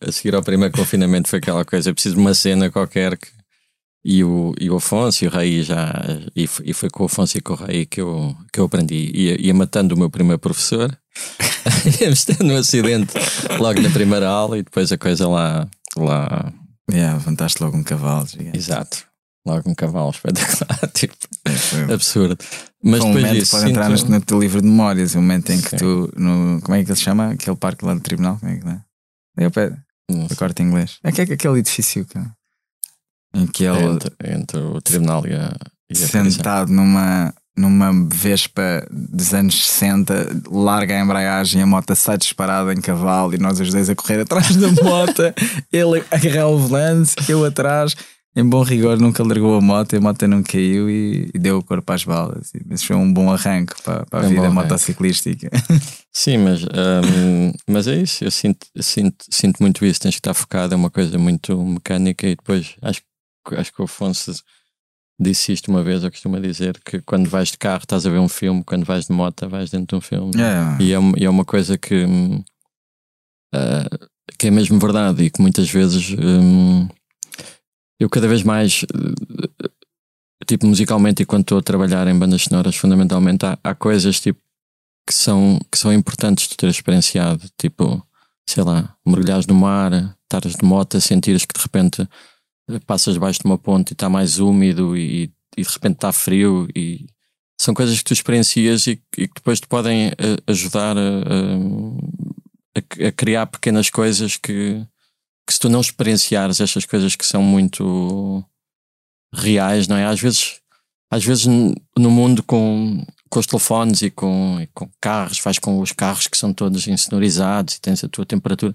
a seguir ao primeiro confinamento, foi aquela coisa, eu preciso de uma cena qualquer que... E o Afonso e o Rei e foi com o Afonso e com o Rei que eu aprendi. Ia matando o meu primeiro professor. Íamos tendo um acidente logo na primeira aula e depois a coisa lá... levantaste logo um cavalo gigante. Exato, logo um cavalo espetacular, tipo, absurdo. Mas depois momento disso, pode entrar no teu livro de memórias, o momento em que tu, como é que ele se chama? Aquele parque lá do tribunal, como é que não é? Eu corto em inglês. É que é aquele edifício, cara, em que ele entre o tribunal e a sentado numa Vespa dos anos 60, larga a embreagem, a moto sai disparada em cavalo e nós os dois a correr atrás da moto, ele a agarrar o volante, eu atrás, em bom rigor nunca largou a moto, a moto não caiu e deu o corpo às balas. Esse foi um bom arranque para a vida motociclística. Sim, mas é isso, eu sinto muito isso, tens que estar focado, é uma coisa muito mecânica e depois acho que o Afonso... disse isto uma vez, eu costumo dizer que quando vais de carro estás a ver um filme, quando vais de moto vais dentro de um filme. E é uma coisa que é mesmo verdade e que muitas vezes eu cada vez mais, tipo, musicalmente, e quando estou a trabalhar em bandas sonoras, fundamentalmente há coisas tipo que são importantes de ter experienciado, tipo, sei lá, mergulhares no mar, estares de moto, sentires que de repente... passas debaixo de uma ponte e está mais úmido e de repente está frio, e são coisas que tu experiencias e que depois te podem ajudar a criar pequenas coisas que se tu não experienciares estas coisas que são muito reais, não é? Às vezes no mundo com os telefones e com carros, faz com os carros que são todos insonorizados e tens a tua temperatura,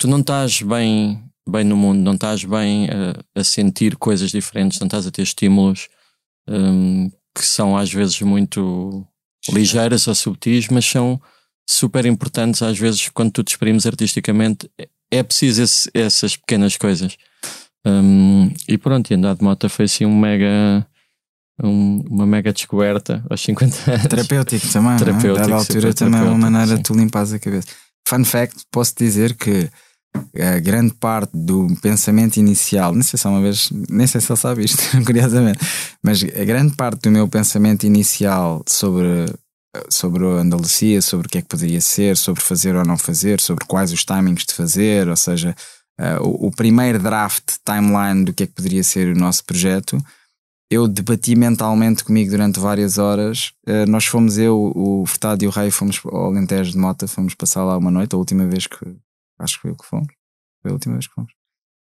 tu não estás bem no mundo, não estás bem a sentir coisas diferentes, não estás a ter estímulos que são às vezes muito ligeiros ou subtis, mas são super importantes às vezes quando tu te exprimes artisticamente. É preciso essas pequenas coisas. E pronto, e andar de moto foi assim uma mega descoberta aos 50 anos. Terapêutico também, não é? A dada altura também é uma maneira de tu limpares a cabeça. Fun fact, posso dizer que a grande parte do pensamento inicial, não sei se uma vez, nem sei se ele sabe isto, curiosamente, mas a grande parte do meu pensamento inicial sobre a Andaluzia, sobre o que é que poderia ser, sobre fazer ou não fazer, sobre quais os timings de fazer, ou seja, o primeiro draft timeline do que é que poderia ser o nosso projeto, eu debati mentalmente comigo durante várias horas. Nós fomos, eu, o Furtado e o Rei, fomos ao Alentejo de moto, fomos passar lá uma noite, a última vez que, acho que foi eu que fomos, foi a última vez que fomos.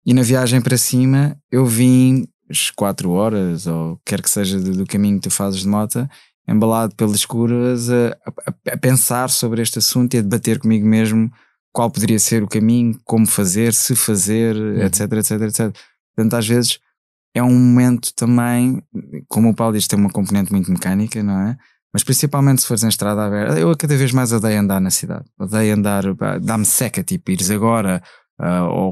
E na viagem para cima eu vim 4 horas, ou quer que seja do caminho que tu fazes de moto, embalado pelas curas, a pensar sobre este assunto e a debater comigo mesmo qual poderia ser o caminho, como fazer, se fazer, etc, etc, etc. Portanto, às vezes é um momento também, como o Paulo diz, tem uma componente muito mecânica, não é? Mas principalmente se fores em estrada aberta. Eu cada vez mais odeio andar na cidade, odeio andar, dá-me seca, tipo, ires agora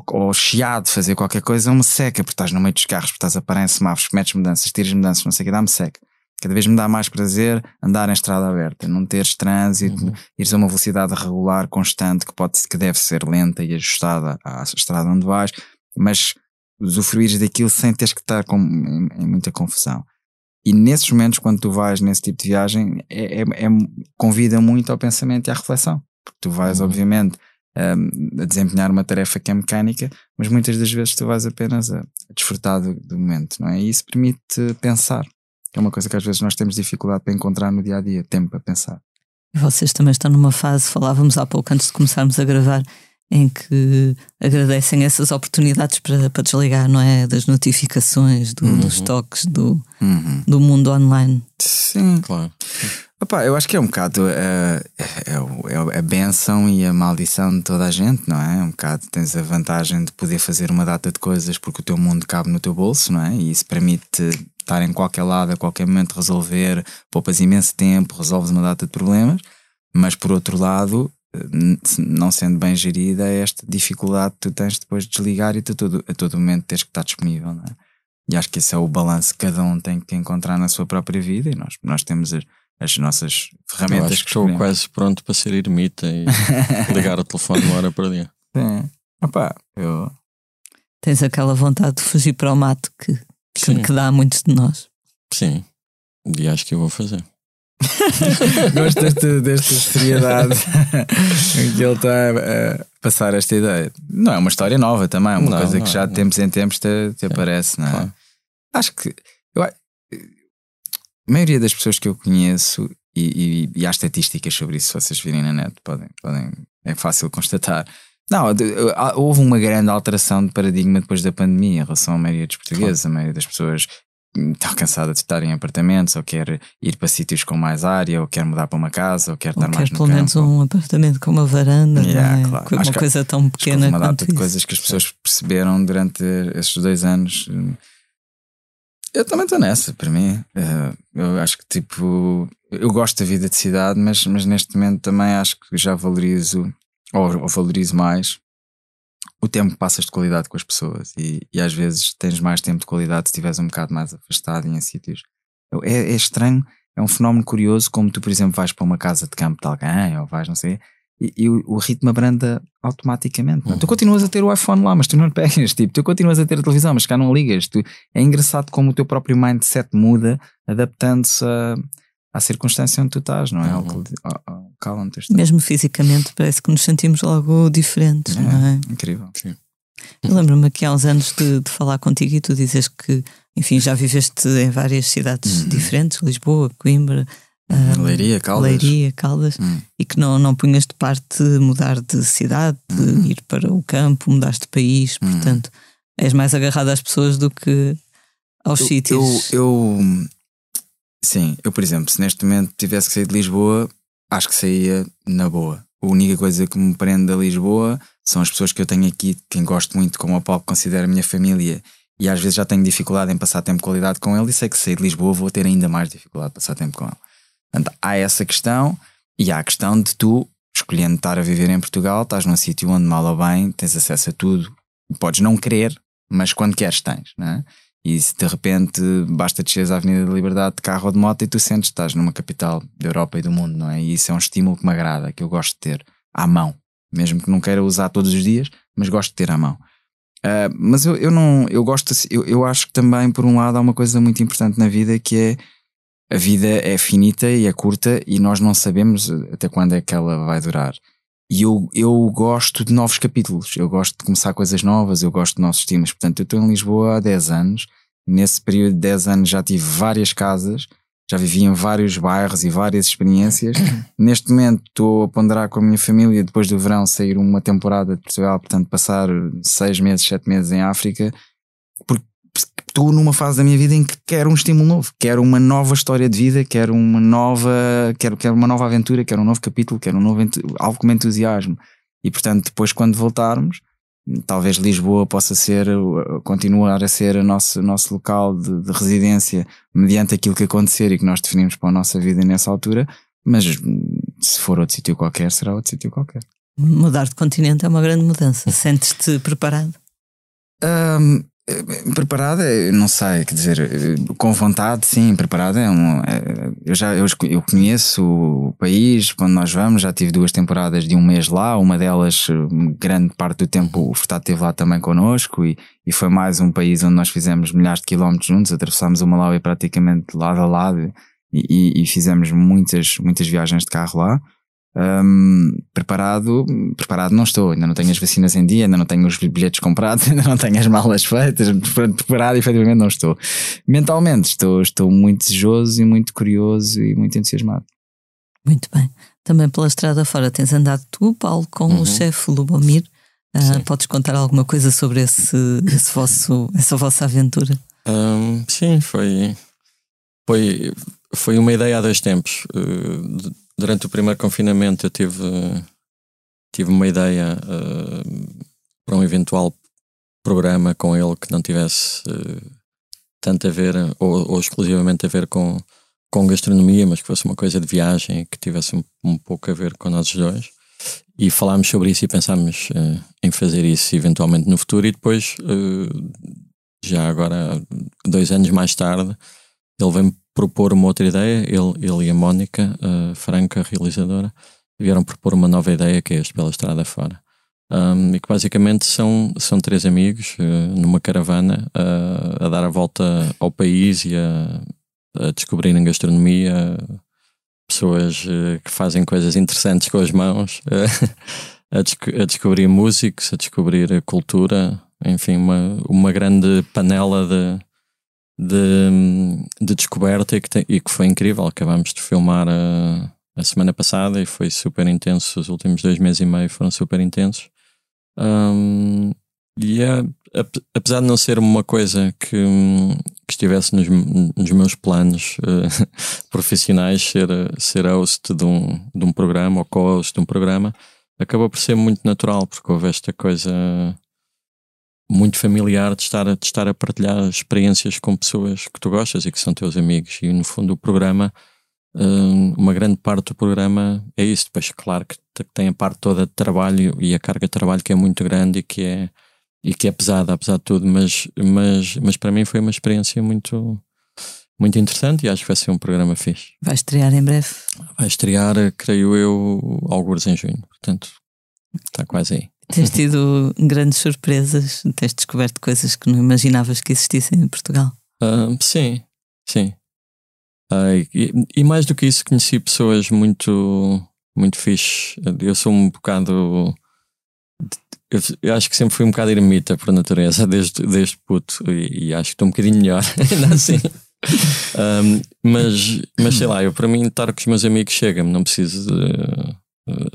ou chiado fazer qualquer coisa, é uma seca, porque estás no meio dos carros, porque estás a parar em semáforos, metes mudanças, tiras mudanças, não sei o que, dá-me seca. Cada vez me dá mais prazer andar em estrada aberta, não teres trânsito, ires a uma velocidade regular, constante, que deve ser lenta e ajustada à estrada onde vais, mas usufruires daquilo sem teres que estar em muita confusão. E nesses momentos, quando tu vais nesse tipo de viagem, convida muito ao pensamento e à reflexão, porque tu vais obviamente a desempenhar uma tarefa que é mecânica, mas muitas das vezes tu vais apenas a desfrutar do momento, não é? E isso permite pensar. É uma coisa que às vezes nós temos dificuldade para encontrar no dia a dia, tempo para pensar. Vocês também estão numa fase, falávamos há pouco antes de começarmos a gravar, em que agradecem essas oportunidades para desligar, não é? Das notificações, dos toques, do mundo online. Sim, claro. Opa, eu acho que é um bocado a benção e a maldição de toda a gente, não é? Um bocado tens a vantagem de poder fazer uma data de coisas porque o teu mundo cabe no teu bolso, não é? E isso permite estar em qualquer lado, a qualquer momento resolver, poupas imenso tempo, resolves uma data de problemas, mas por outro lado, não sendo bem gerida, é esta dificuldade que tu tens depois de desligar e tu a todo momento tens que estar disponível, não é? E acho que esse é o balanço que cada um tem que encontrar na sua própria vida e nós temos as nossas ferramentas. Eu acho que estou quase pronto para ser ermita e ligar o telefone de uma hora para dia. Sim. Opa, tens aquela vontade de fugir para o mato que dá a muitos de nós. Sim, e acho que eu vou fazer. Gosto desta seriedade que ele está a passar esta ideia. Não é uma história nova também, é uma coisa que já de tempos em tempos te aparece, não é? Claro. Acho que a maioria das pessoas que eu conheço, e há estatísticas sobre isso, se vocês virem na net, podem, é fácil constatar. Não, houve uma grande alteração de paradigma depois da pandemia em relação à maioria dos portugueses. Claro. A maioria das pessoas está cansada de estar em apartamentos, ou quer ir para sítios com mais área, ou quer mudar para uma casa, ou quer estar mais no campo. Ou quer pelo menos um apartamento com uma varanda, não é? Claro. Uma coisa tão pequena. Uma data de coisas que as pessoas perceberam durante estes 2 anos. Eu também estou nessa, para mim. Eu acho que, tipo, eu gosto da vida de cidade, mas neste momento também acho que já valorizo, ou valorizo mais o tempo que passas de qualidade com as pessoas, e às vezes tens mais tempo de qualidade se estiveres um bocado mais afastado em sítios. É estranho, é um fenómeno curioso, como tu, por exemplo, vais para uma casa de campo de alguém, ou vais, não sei, e o ritmo abranda automaticamente. Tu continuas a ter o iPhone lá, mas tu não pegas, tipo, tu continuas a ter a televisão, mas cá não ligas. É engraçado como o teu próprio mindset muda, adaptando-se à circunstância onde tu estás, não é? Ao local onde tu estás. Mesmo fisicamente parece que nos sentimos logo diferentes, não é? Incrível. Sim. Eu lembro-me aqui há uns anos de falar contigo e tu dizes que, enfim, já viveste em várias cidades diferentes, Lisboa, Coimbra, Leiria, Caldas. E que não punhas de parte mudar de cidade, de ir para o campo, mudaste de país, portanto, és mais agarrado às pessoas do que aos sítios. Sim, eu, por exemplo, se neste momento tivesse que sair de Lisboa, acho que saía na boa. A única coisa que me prende a Lisboa são as pessoas que eu tenho aqui, quem gosto muito, como o Paulo considera a minha família, e às vezes já tenho dificuldade em passar tempo de qualidade com ele, e sei que se sair de Lisboa vou ter ainda mais dificuldade de passar tempo com ele. Portanto, há essa questão, e há a questão de tu, escolhendo estar a viver em Portugal, estás num sítio onde mal ou bem tens acesso a tudo, podes não querer, mas quando queres tens, não é? E se de repente basta desceres à Avenida da Liberdade de carro ou de moto e tu sentes que estás numa capital da Europa e do mundo, não é? E isso é um estímulo que me agrada, que eu gosto de ter à mão, mesmo que não queira usar todos os dias, mas gosto de ter à mão. Mas eu não, eu gosto, eu acho que também, por um lado, há uma coisa muito importante na vida, que é: a vida é finita e é curta e nós não sabemos até quando é que ela vai durar. E eu gosto de novos capítulos, eu gosto de começar coisas novas, eu gosto de novos estímulos. Portanto, eu estou em Lisboa há 10 anos, nesse período de 10 anos já tive várias casas, já vivi em vários bairros e várias experiências. Neste momento estou a ponderar com a minha família, depois do verão, sair uma temporada de Portugal, portanto passar 6 meses, 7 meses em África, porque estou numa fase da minha vida em que quero um estímulo novo, quero uma nova história de vida, quero uma nova aventura, quero um novo capítulo, quero um novo algo com entusiasmo. E portanto, depois, quando voltarmos, talvez Lisboa possa ser, continuar a ser o nosso local de residência, mediante aquilo que acontecer e que nós definimos para a nossa vida nessa altura, mas se for outro sítio qualquer, será outro sítio qualquer. Mudar de continente é uma grande mudança. Sentes-te preparado? Preparada, não sei, quer dizer, com vontade, sim, preparada. Eu conheço o país, quando nós vamos, já tive 2 temporadas de um mês lá, uma delas, grande parte do tempo, o Furtado esteve lá também connosco, e foi mais um país onde nós fizemos milhares de quilómetros juntos, atravessámos o Malawi praticamente lado a lado, e fizemos muitas viagens de carro lá. Preparado não estou, ainda não tenho as vacinas em dia, ainda não tenho os bilhetes comprados, ainda não tenho as malas feitas. Preparado efetivamente não estou. Mentalmente estou muito desejoso e muito curioso e muito entusiasmado. Muito bem. Também pela estrada fora tens andado tu, Paulo, com o chefe Lubomir. Podes contar alguma coisa sobre essa vossa aventura? Sim, foi uma ideia há 2 tempos. Durante o primeiro confinamento eu tive uma ideia para um eventual programa com ele, que não tivesse tanto a ver ou exclusivamente a ver com gastronomia, mas que fosse uma coisa de viagem, que tivesse um pouco a ver com nós dois, e falámos sobre isso e pensámos em fazer isso eventualmente no futuro. E depois, já agora 2 anos mais tarde, ele veio-me propor uma outra ideia. Ele e a Mónica, Franca, a realizadora, vieram propor uma nova ideia, que é este Pela Estrada Fora, e que basicamente são 3 amigos numa caravana a dar a volta ao país e a descobrirem gastronomia, pessoas que fazem coisas interessantes com as mãos, a descobrir músicos, a descobrir cultura, enfim, uma grande panela de descoberta, e que foi incrível. Acabámos de filmar a semana passada e foi super intenso. Os últimos 2 meses e meio foram super intensos, e apesar de não ser uma coisa que estivesse nos meus planos profissionais, ser host de um programa ou co-host de um programa, acabou por ser muito natural, porque houve esta coisa muito familiar de estar a partilhar experiências com pessoas que tu gostas e que são teus amigos. E no fundo o programa, uma grande parte do programa é isso. Depois, claro que tem a parte toda de trabalho e a carga de trabalho, que é muito grande e que é pesada, apesar de tudo, mas para mim foi uma experiência muito, muito interessante, e acho que vai ser um programa fixe. Vai estrear em breve? Vai estrear, creio eu, algures em junho, portanto está quase aí. Tens tido grandes surpresas? Tens descoberto coisas que não imaginavas que existissem em Portugal? Sim. E mais do que isso, conheci pessoas muito, muito fixe. Eu sou um bocado... Eu acho que sempre fui um bocado ermita por natureza, desde puto, e acho que estou um bocadinho melhor ainda assim. Mas sei lá, para mim estar com os meus amigos chega-me, não preciso de...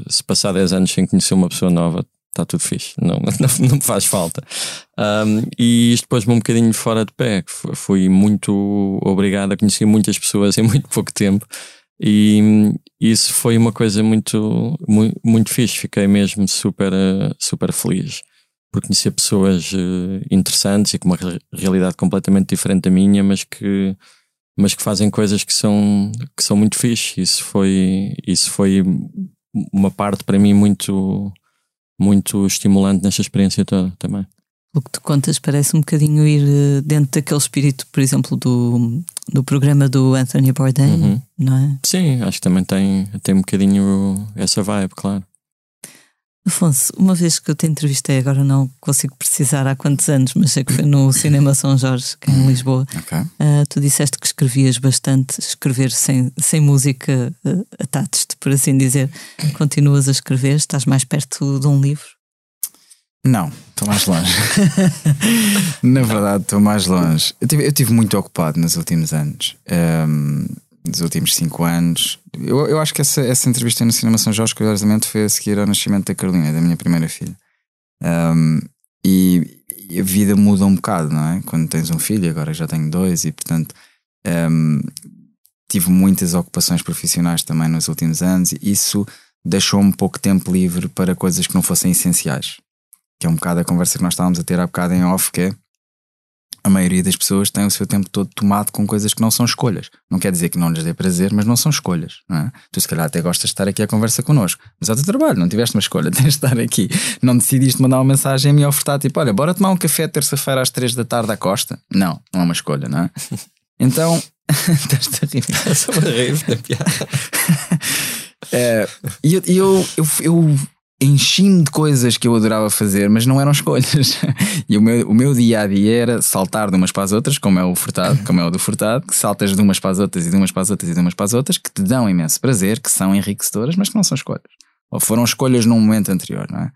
Se passar 10 anos sem conhecer uma pessoa nova, está tudo fixe, não me faz falta. E isto pôs-me um bocadinho fora de pé. Fui muito obrigado a conhecer muitas pessoas em muito pouco tempo, e isso foi uma coisa muito, muito, muito fixe. Fiquei mesmo super, super feliz por conhecer pessoas interessantes e com uma realidade completamente diferente da minha, mas que fazem coisas que são muito fixe. Isso foi uma parte para mim muito, muito estimulante nesta experiência toda também. O que tu contas parece um bocadinho ir dentro daquele espírito, por exemplo, do programa do Anthony Bourdain, não é? Sim, acho que também tem um bocadinho essa vibe, claro. Afonso, uma vez que eu te entrevistei, agora não consigo precisar há quantos anos, mas sei que foi no Cinema São Jorge, que é em Lisboa. Okay. Tu disseste que escrevias bastante. Escrever sem música atates-te, por assim dizer. Continuas a escrever? Estás mais perto de um livro? Não, estou mais longe. Na verdade, estou mais longe. Eu estive muito ocupado nos últimos anos. Dos últimos 5 anos. Eu acho que essa entrevista no Cinema São Jorge, curiosamente, foi a seguir ao nascimento da Carolina, da minha primeira filha. E a vida muda um bocado, não é? Quando tens um filho, agora já tenho 2, e portanto tive muitas ocupações profissionais também nos últimos anos, e isso deixou-me pouco tempo livre para coisas que não fossem essenciais, que é um bocado a conversa que nós estávamos a ter há bocado em off, que é: a maioria das pessoas tem o seu tempo todo tomado com coisas que não são escolhas. Não quer dizer que não lhes dê prazer, mas não são escolhas, não é? Tu se calhar até gostas de estar aqui à conversa connosco, mas há teu trabalho, não tiveste uma escolha, tens de estar aqui. Não decidiste mandar uma mensagem e me ofertar, tipo, olha, bora tomar um café terça-feira às 3 da tarde à Costa? Não, não é uma escolha, não é? Então, estás-te a rir. Estás a rir da piada. Eu enchi-me de coisas que eu adorava fazer, mas não eram escolhas. E o meu dia-a-dia era saltar de umas para as outras, como é o Furtado, como é o do Furtado, que saltas de umas para as outras e de umas para as outras e de umas para as outras, que te dão imenso prazer, que são enriquecedoras, mas que não são escolhas. Ou foram escolhas num momento anterior, não é?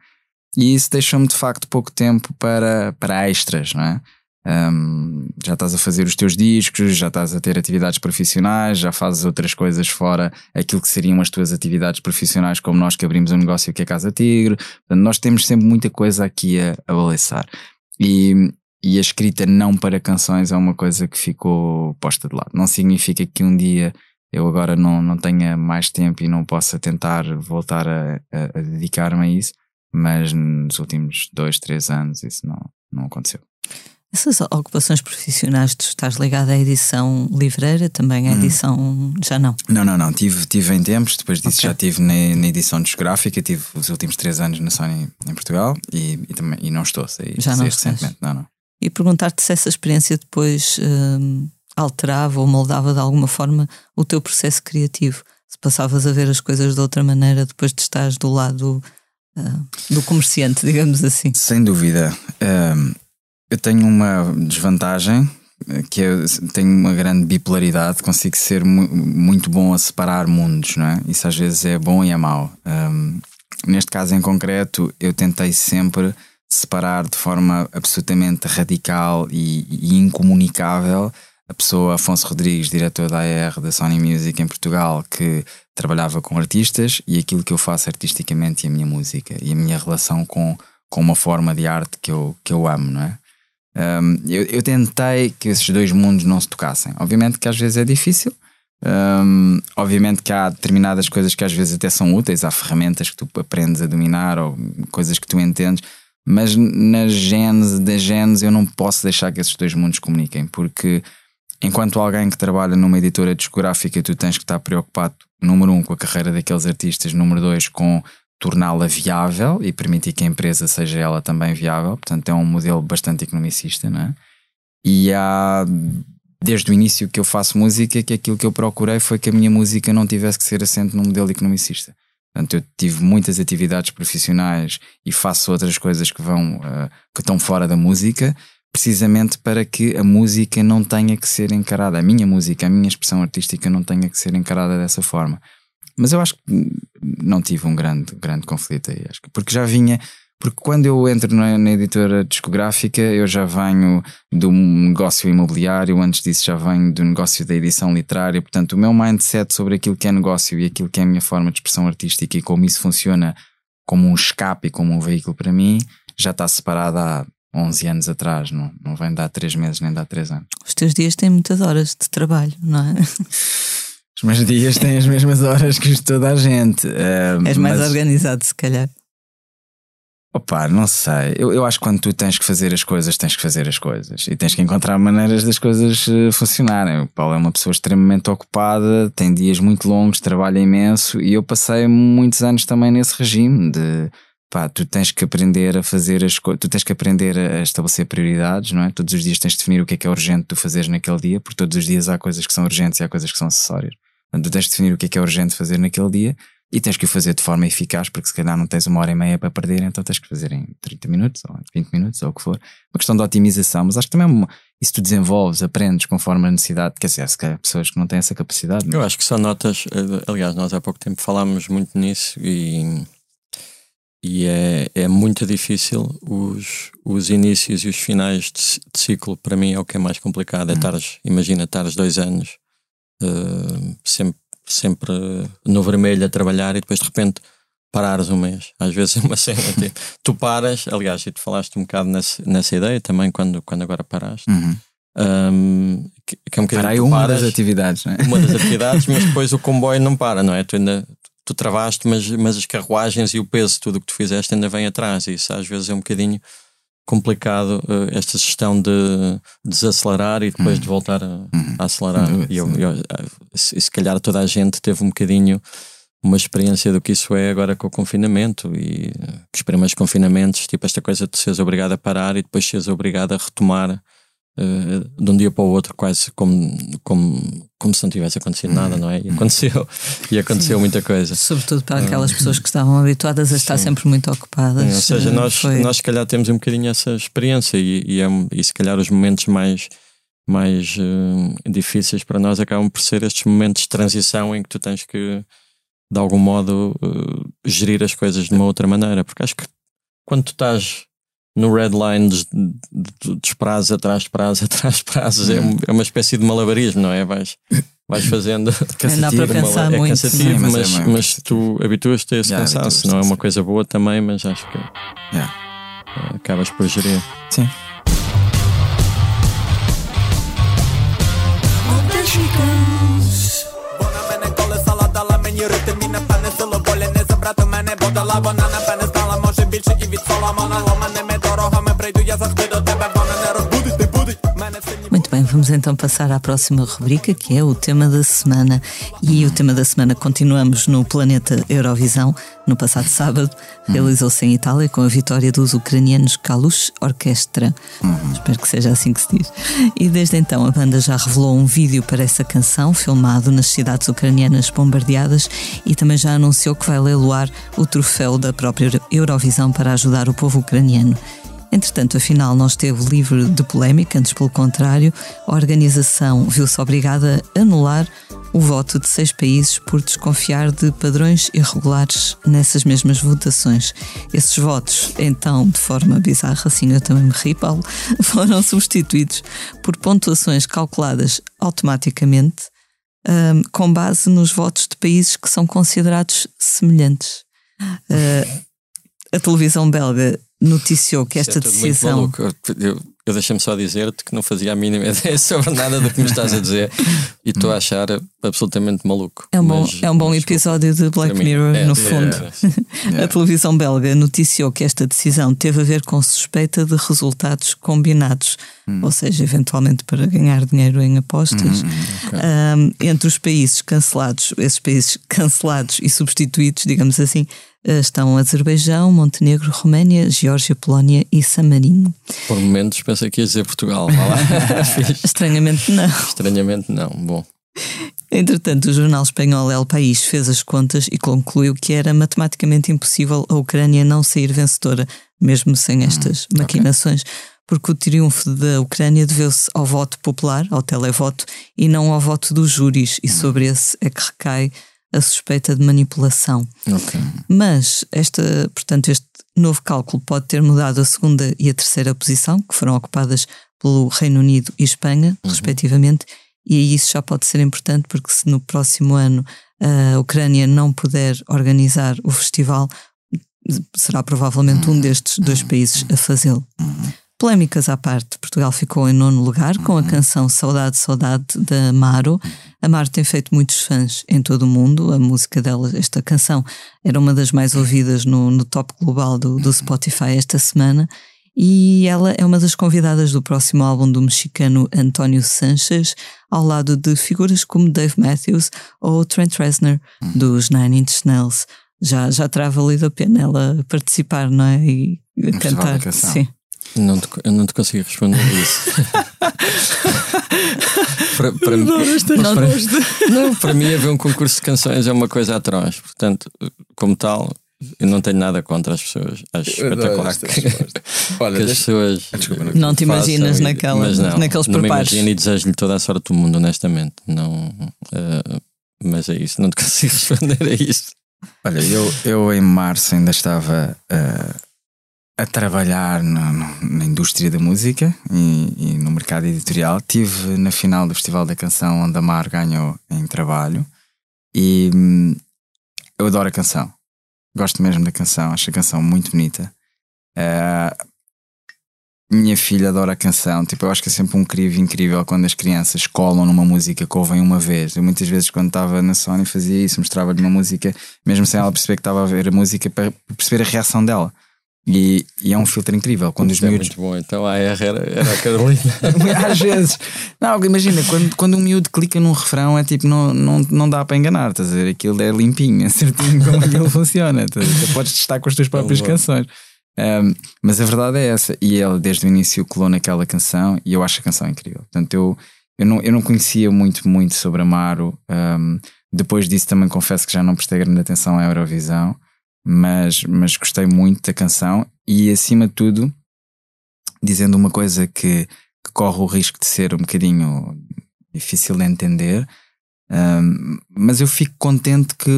E isso deixou-me de facto pouco tempo para extras, não é? Já estás a fazer os teus discos, já estás a ter atividades profissionais, já fazes outras coisas fora aquilo que seriam as tuas atividades profissionais, como nós que abrimos um negócio que é Casa Tigre. Portanto, nós temos sempre muita coisa aqui a balançar, e a escrita não para canções é uma coisa que ficou posta de lado. Não significa que um dia eu agora não tenha mais tempo e não possa tentar voltar a dedicar-me a isso, mas nos últimos 2, 3 anos isso não aconteceu. Essas ocupações profissionais, tu estás ligado à edição livreira também, à edição... Já não? Não. Tive em tempos, depois disso okay. Já tive na edição discográfica, tive os últimos 3 anos na Sony em Portugal e não estou a sair recentemente. Não. E perguntar-te se essa experiência depois alterava ou moldava de alguma forma o teu processo criativo. Se passavas a ver as coisas de outra maneira depois de estares do lado do comerciante, digamos assim. Sem dúvida. Eu tenho uma desvantagem, que eu tenho uma grande bipolaridade. Consigo ser muito bom a separar mundos, não é? Isso às vezes é bom e é mau. Neste caso em concreto, eu tentei sempre separar de forma absolutamente radical e incomunicável a pessoa Afonso Rodrigues, diretor da AR da Sony Music em Portugal, que trabalhava com artistas, e aquilo que eu faço artisticamente, e a minha música, e a minha relação com uma forma de arte que eu amo, não é? Eu tentei que esses dois mundos não se tocassem. Obviamente que às vezes é difícil, obviamente que há determinadas coisas que às vezes até são úteis. Há ferramentas que tu aprendes a dominar, ou coisas que tu entendes, mas na gênese da gênese eu não posso deixar que esses dois mundos comuniquem, porque enquanto alguém que trabalha numa editora discográfica, tu tens que estar preocupado, número 1, com a carreira daqueles artistas, número 2, com torná-la viável e permitir que a empresa seja ela também viável. Portanto, é um modelo bastante economicista, não é? E há, desde o início que eu faço música, que aquilo que eu procurei foi que a minha música não tivesse que ser assente num modelo economicista. Portanto, eu tive muitas atividades profissionais e faço outras coisas que estão fora da música, precisamente para que a música não tenha que ser encarada, a minha música, a minha expressão artística não tenha que ser encarada dessa forma. Mas eu acho que não tive um grande conflito aí, acho que, porque quando eu entro na editora discográfica, eu já venho do negócio imobiliário, antes disso já venho do negócio da edição literária. Portanto, o meu mindset sobre aquilo que é negócio e aquilo que é a minha forma de expressão artística, e como isso funciona como um escape, como um veículo para mim, já está separado há 11 anos atrás, não vem dar 3 meses nem dar 3 anos. Os teus dias têm muitas horas de trabalho, não é? Os meus dias têm as mesmas horas que toda a gente. És mais organizado, se calhar. Opa, não sei. Eu acho que quando tu tens que fazer as coisas. E tens que encontrar maneiras das coisas funcionarem. O Paulo é uma pessoa extremamente ocupada, tem dias muito longos, trabalha imenso. E eu passei muitos anos também nesse regime de... tu tens que aprender a fazer as coisas, tu tens que aprender a estabelecer prioridades, não é? Todos os dias tens de definir o que é urgente tu fazeres naquele dia, porque todos os dias há coisas que são urgentes e há coisas que são acessórias. Portanto, tu tens de definir o que é urgente fazer naquele dia E tens que o fazer de forma eficaz, porque se calhar não tens uma hora e meia para perder, então tens que fazer em 30 minutos, ou 20 minutos, ou o que for. Uma questão de otimização, mas acho que também isso tu desenvolves, aprendes conforme a necessidade. Quer dizer, se calhar pessoas que não têm essa capacidade. Mas... eu acho que só notas, aliás, nós há pouco tempo falámos muito nisso e é muito difícil os inícios e os finais de ciclo. Para mim é o que é mais complicado. É estares 2 anos sempre no vermelho a trabalhar e depois de repente parares um mês. Às vezes é uma cena tipo, tu paras, aliás, e tu falaste um bocado nessa ideia também quando agora paraste. Que é um bocadinho, parai uma das atividades, não é? Uma das atividades, mas depois o comboio não para, não é? Tu travaste, mas as carruagens e o peso, tudo o que tu fizeste ainda vem atrás. Isso às vezes é um bocadinho complicado, esta gestão de desacelerar e depois de voltar a acelerar. Se calhar toda a gente teve um bocadinho uma experiência do que isso é agora com o confinamento e os primeiros confinamentos, tipo esta coisa de seres obrigado a parar e depois seres obrigado a retomar de um dia para o outro, quase como se não tivesse acontecido nada, não é? E aconteceu muita coisa. Sobretudo para aquelas pessoas que estavam habituadas a estar sempre muito ocupadas. Ou seja, nós se calhar temos um bocadinho essa experiência e se calhar os momentos mais difíceis para nós acabam por ser estes momentos de transição em que tu tens que, de algum modo, gerir as coisas de uma outra maneira. Porque acho que quando tu estás no redline dos prazos atrás de prazos é uma espécie de malabarismo, não é? Vais fazendo. Não dá para pensar muito. É cansativo, mas tu habituas-te a esse cansaço. Não é uma coisa boa também, mas acho que acabas por gerir. Sim. Muito bem, vamos então passar à próxima rubrica, que é o tema da semana. E o tema da semana, continuamos no planeta Eurovisão. No passado sábado realizou-se em Itália com a vitória dos ucranianos Kalush Orquestra. Espero que seja assim que se diz. E desde então a banda já revelou um vídeo para essa canção, filmado nas cidades ucranianas bombardeadas, e também já anunciou que vai leiloar o troféu da própria Eurovisão para ajudar o povo ucraniano. Entretanto, a final não esteve livre de polémica, antes pelo contrário, a organização viu-se obrigada a anular o voto de 6 países por desconfiar de padrões irregulares nessas mesmas votações. Esses votos, então, de forma bizarra, assim eu também me ri, Paulo, foram substituídos por pontuações calculadas automaticamente com base nos votos de países que são considerados semelhantes. A televisão belga noticiou que esta decisão... Eu deixei-me só dizer-te que não fazia a mínima ideia sobre nada do que me estás a dizer e estou a achar absolutamente maluco. É um bom episódio de Black Mirror, no fundo. A televisão belga noticiou que esta decisão teve a ver com suspeita de resultados combinados, ou seja, eventualmente para ganhar dinheiro em apostas, entre os países cancelados. Esses países cancelados e substituídos, digamos assim, estão Azerbaijão, Montenegro, Roménia, Geórgia, Polónia e San Marino. Por momentos pensei que ia dizer Portugal. Estranhamente não. Bom. Entretanto, o jornal espanhol El País fez as contas e concluiu que era matematicamente impossível a Ucrânia não sair vencedora, mesmo sem estas maquinações, porque o triunfo da Ucrânia deveu-se ao voto popular, ao televoto, e não ao voto dos júris, e sobre esse é que recai a suspeita de manipulação. Mas, este novo cálculo pode ter mudado a 2ª e a 3ª posição, que foram ocupadas pelo Reino Unido e Espanha, respectivamente, e aí isso já pode ser importante, porque se no próximo ano a Ucrânia não puder organizar o festival, será provavelmente um destes 2 países a fazê-lo. Polémicas à parte, Portugal ficou em 9º lugar com a canção Saudade, Saudade, da Maro. A Maro tem feito muitos fãs em todo o mundo. A música dela, esta canção, era uma das mais ouvidas no top global do Spotify esta semana, e ela é uma das convidadas do próximo álbum do mexicano António Sanchez, ao lado de figuras como Dave Matthews ou Trent Reznor, dos Nine Inch Nails. Já terá valido a pena ela participar, não é? E cantar. Sim. Eu não te consigo responder a isso. Para mim, haver um concurso de canções é uma coisa atroz. Portanto, como tal, eu não tenho nada contra as pessoas. Acho espetacular que as pessoas. Não te imaginas naquelas, naqueles preparos. Não me imagino e desejo-lhe toda a sorte do mundo, honestamente. Não, mas é isso, não te consigo responder a isso. Olha, eu em março ainda estava a trabalhar na indústria da música e no mercado editorial. Estive na final do Festival da Canção, onde a Maro ganhou em trabalho. E eu adoro a canção. Gosto mesmo da canção, acho a canção muito bonita. Minha filha adora a canção. Tipo, eu acho que é sempre um crivo incrível quando as crianças colam numa música que ouvem uma vez. Eu muitas vezes, quando estava na Sony, fazia isso, mostrava-lhe uma música, mesmo sem ela perceber que estava a ver a música, para perceber a reação dela. E é um filtro incrível. Quando os miúdos... Muito bom, então a R era a Carolina. Às vezes. Não, imagina, quando um miúdo clica num refrão, é tipo, não dá para enganar, estás a ver? Aquilo é limpinho, é certinho como aquilo funciona. Podes testar com as tuas próprias canções. Mas a verdade é essa. E ele, desde o início, colou naquela canção e eu acho a canção incrível. Portanto, eu não conhecia muito sobre a Maro. Depois disso, também confesso que já não prestei grande atenção à Eurovisão. Mas gostei muito da canção e, acima de tudo, dizendo uma coisa que corre o risco de ser um bocadinho difícil de entender, mas eu fico contente que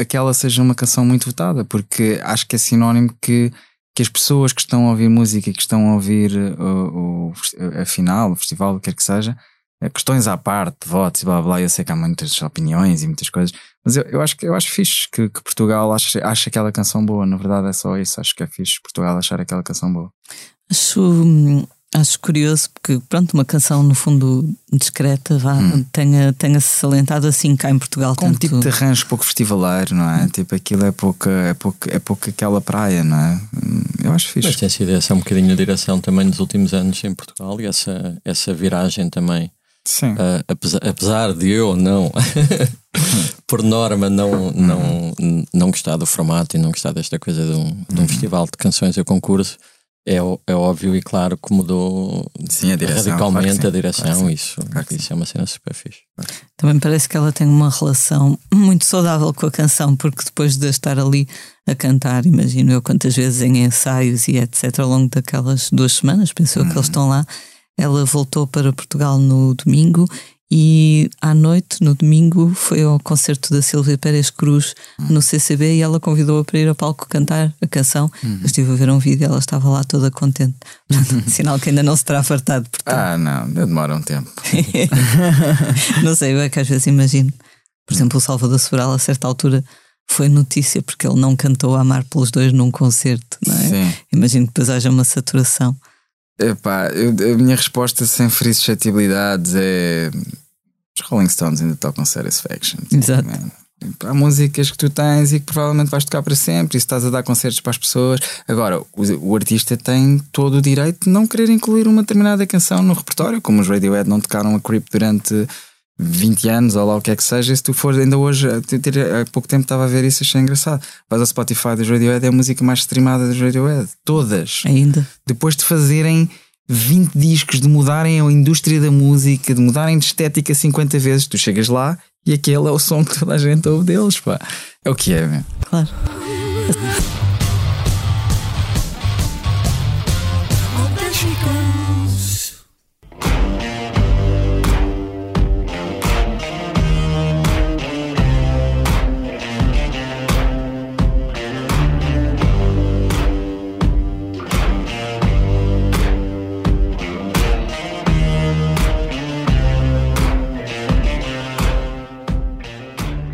aquela seja uma canção muito votada, porque acho que é sinónimo que as pessoas que estão a ouvir música, que estão a ouvir a final, o festival, o que quer que seja, questões à parte, votos e blá blá, eu sei que há muitas opiniões e muitas coisas, mas eu acho fixe que Portugal acha aquela canção boa. Na verdade é só isso, acho que é fixe Portugal achar aquela canção boa. Acho curioso porque, pronto, uma canção no fundo discreta tenha-se salientado assim cá em Portugal. Com tanto... um tipo de arranjo pouco festivaleiro, não é? Tipo, aquilo é pouco aquela praia, não é? Eu acho fixe. Mas tem sido essa um bocadinho a direção também nos últimos anos em Portugal e essa viragem também. Sim. Apesar de eu não por norma não gostar do formato e não gostar desta coisa de um festival de canções ou concurso, é óbvio e claro que mudou, sim, a direção, radicalmente, claro, a direção, claro, isso é uma cena super fixe. Também parece que ela tem uma relação muito saudável com a canção, porque depois de estar ali a cantar, imagino eu quantas vezes em ensaios e etc, ao longo daquelas 2 semanas, pensou que eles estão lá. Ela voltou para Portugal no domingo e à noite, no domingo, foi ao concerto da Silvia Pérez Cruz no CCB e ela convidou-a para ir ao palco cantar a canção. Eu estive a ver um vídeo e ela estava lá toda contente. Sinal que ainda não se terá fartado. Portanto. Ah, não, demora um tempo. Não sei, é que às vezes imagino. Por exemplo, o Salvador Sobral, a certa altura... foi notícia porque ele não cantou a Amar pelos Dois num concerto, não é? Sim. Imagino que depois haja uma saturação. Epá, a minha resposta sem ferir suscetibilidades é: os Rolling Stones ainda tocam Satisfaction. Exato. Há músicas que tu tens e que provavelmente vais tocar para sempre, e se estás a dar concertos para as pessoas. Agora, o artista tem todo o direito de não querer incluir uma determinada canção no repertório, como os Radiohead não tocaram a Creep durante 20 anos ou lá o que é que seja. Se tu fores ainda hoje, há pouco tempo estava a ver isso, achei engraçado. Vais ao Spotify dos Radiohead, é a música mais streamada dos Radiohead, todas ainda, depois de fazerem 20 discos, de mudarem a indústria da música, de mudarem de estética 50 vezes, tu chegas lá e aquele é o som que toda a gente ouve deles, pá. É o que é, mesmo. Claro.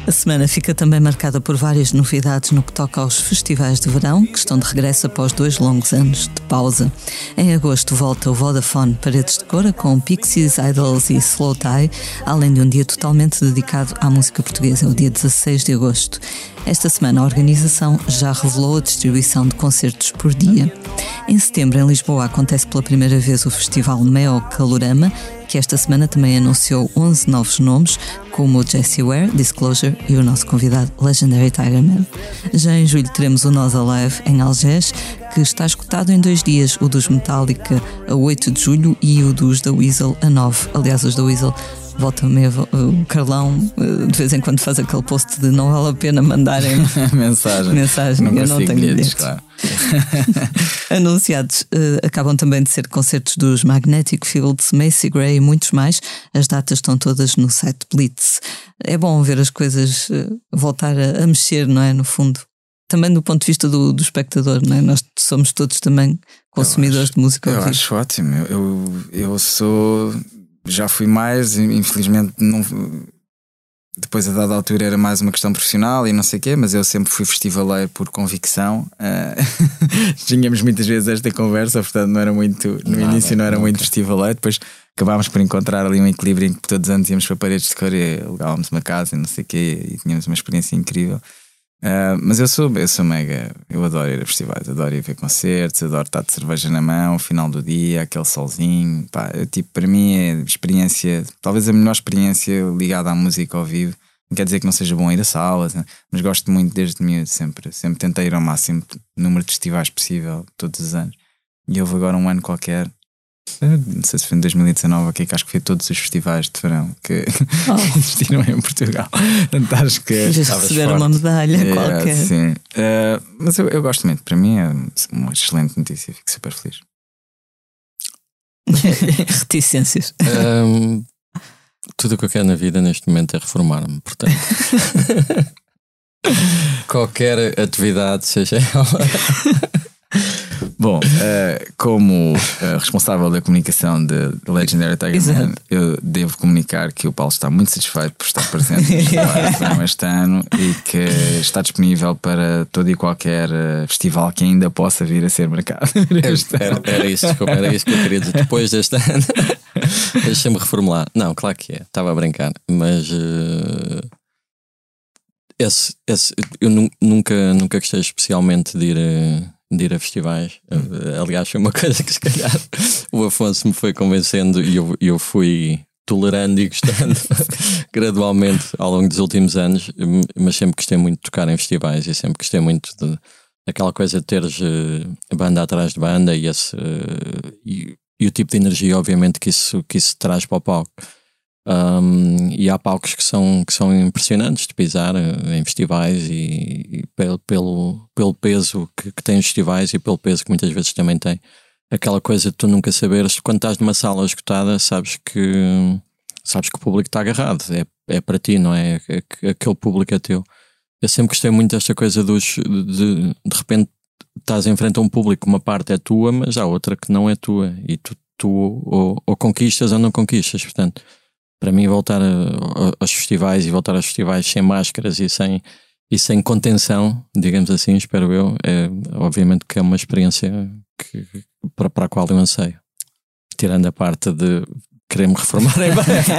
A semana fica também marcada por várias novidades no que toca aos festivais de verão, que estão de regresso após 2 longos anos de pausa. Em agosto volta o Vodafone Paredes de Cora, com Pixies, Idols e Slow Tie, além de um dia totalmente dedicado à música portuguesa, o dia 16 de agosto. Esta semana a organização já revelou a distribuição de concertos por dia. Em setembro, em Lisboa, acontece pela primeira vez o Festival Meo Calorama, que esta semana também anunciou 11 novos nomes, como o Jessie Ware, Disclosure e o nosso convidado Legendary Tigerman. Já em julho teremos o Nós Alive em Algés, que está escutado em 2 dias, o dos Metallica a 8 de julho e o dos The Weasel a 9. Aliás, os The Weasel volta mesmo, o Carlão de vez em quando faz aquele post de não vale a pena mandarem mensagem. Não, eu não tenho bilhetes, claro. Anunciados acabam também de ser concertos dos Magnetic Fields, Macy Gray e muitos mais. As datas estão todas no site Blitz. É bom ver as coisas voltar a mexer, não é? No fundo, também do ponto de vista do espectador, não é? Nós somos todos também consumidores de música. Eu acho ótimo. Eu sou, já fui mais, infelizmente não. Depois, a dada altura, era mais uma questão profissional e não sei o quê, mas eu sempre fui festivaleiro por convicção. Tínhamos muitas vezes esta conversa, portanto não era muito, no início não era muito festivaleiro. Depois acabámos por encontrar ali um equilíbrio em que todos os anos íamos para Paredes de Cor e alugávamos uma casa e não sei o quê, e tínhamos uma experiência incrível. Mas eu sou mega, eu adoro ir a festivais, adoro ir ver concertos, adoro estar de cerveja na mão, o final do dia, aquele solzinho, pá, para mim é experiência, talvez a melhor experiência ligada à música ao vivo. Não quer dizer que não seja bom ir a salas, né? Mas gosto muito desde miúdo, sempre tentei ir ao máximo número de festivais possível todos os anos. E houve agora um ano qualquer, não sei se foi em 2019 aqui, que acho que foi todos os festivais de verão que existiram em Portugal. Portanto, acho que receberam uma medalha qualquer. Sim. Mas eu gosto muito, para mim é uma excelente notícia, fico super feliz. Reticências. Tudo o que eu quero na vida neste momento é reformar-me, portanto. Qualquer atividade, seja ela. Bom, como responsável da comunicação de Legendary Tigerman, eu devo comunicar que o Paulo está muito satisfeito por estar presente este ano e que está disponível para todo e qualquer festival que ainda possa vir a ser marcado. Era isso que eu queria dizer. Depois deste ano, deixa-me reformular. Não, claro que é, estava a brincar, mas eu nunca gostei especialmente de ir a. festivais. Aliás, foi uma coisa que se calhar o Afonso me foi convencendo e eu fui tolerando e gostando gradualmente ao longo dos últimos anos, mas sempre gostei muito de tocar em festivais e sempre gostei muito daquela coisa de teres banda atrás de banda e o tipo de energia, obviamente, que isso traz para o palco. E há palcos que são impressionantes de pisar em festivais e pelo peso que tem os festivais e pelo peso que muitas vezes também tem aquela coisa de tu nunca saberes, quando estás numa sala esgotada, sabes que o público está agarrado, é para ti, não é? Aquele público é teu. Eu sempre gostei muito desta coisa de repente estás em frente a um público, uma parte é tua, mas há outra que não é tua e tu ou conquistas ou não conquistas, portanto. Para mim, voltar aos festivais e voltar aos festivais sem máscaras e sem contenção, digamos assim, espero eu, é obviamente que é uma experiência para a qual eu anseio. Tirando a parte de querer-me reformar em breve.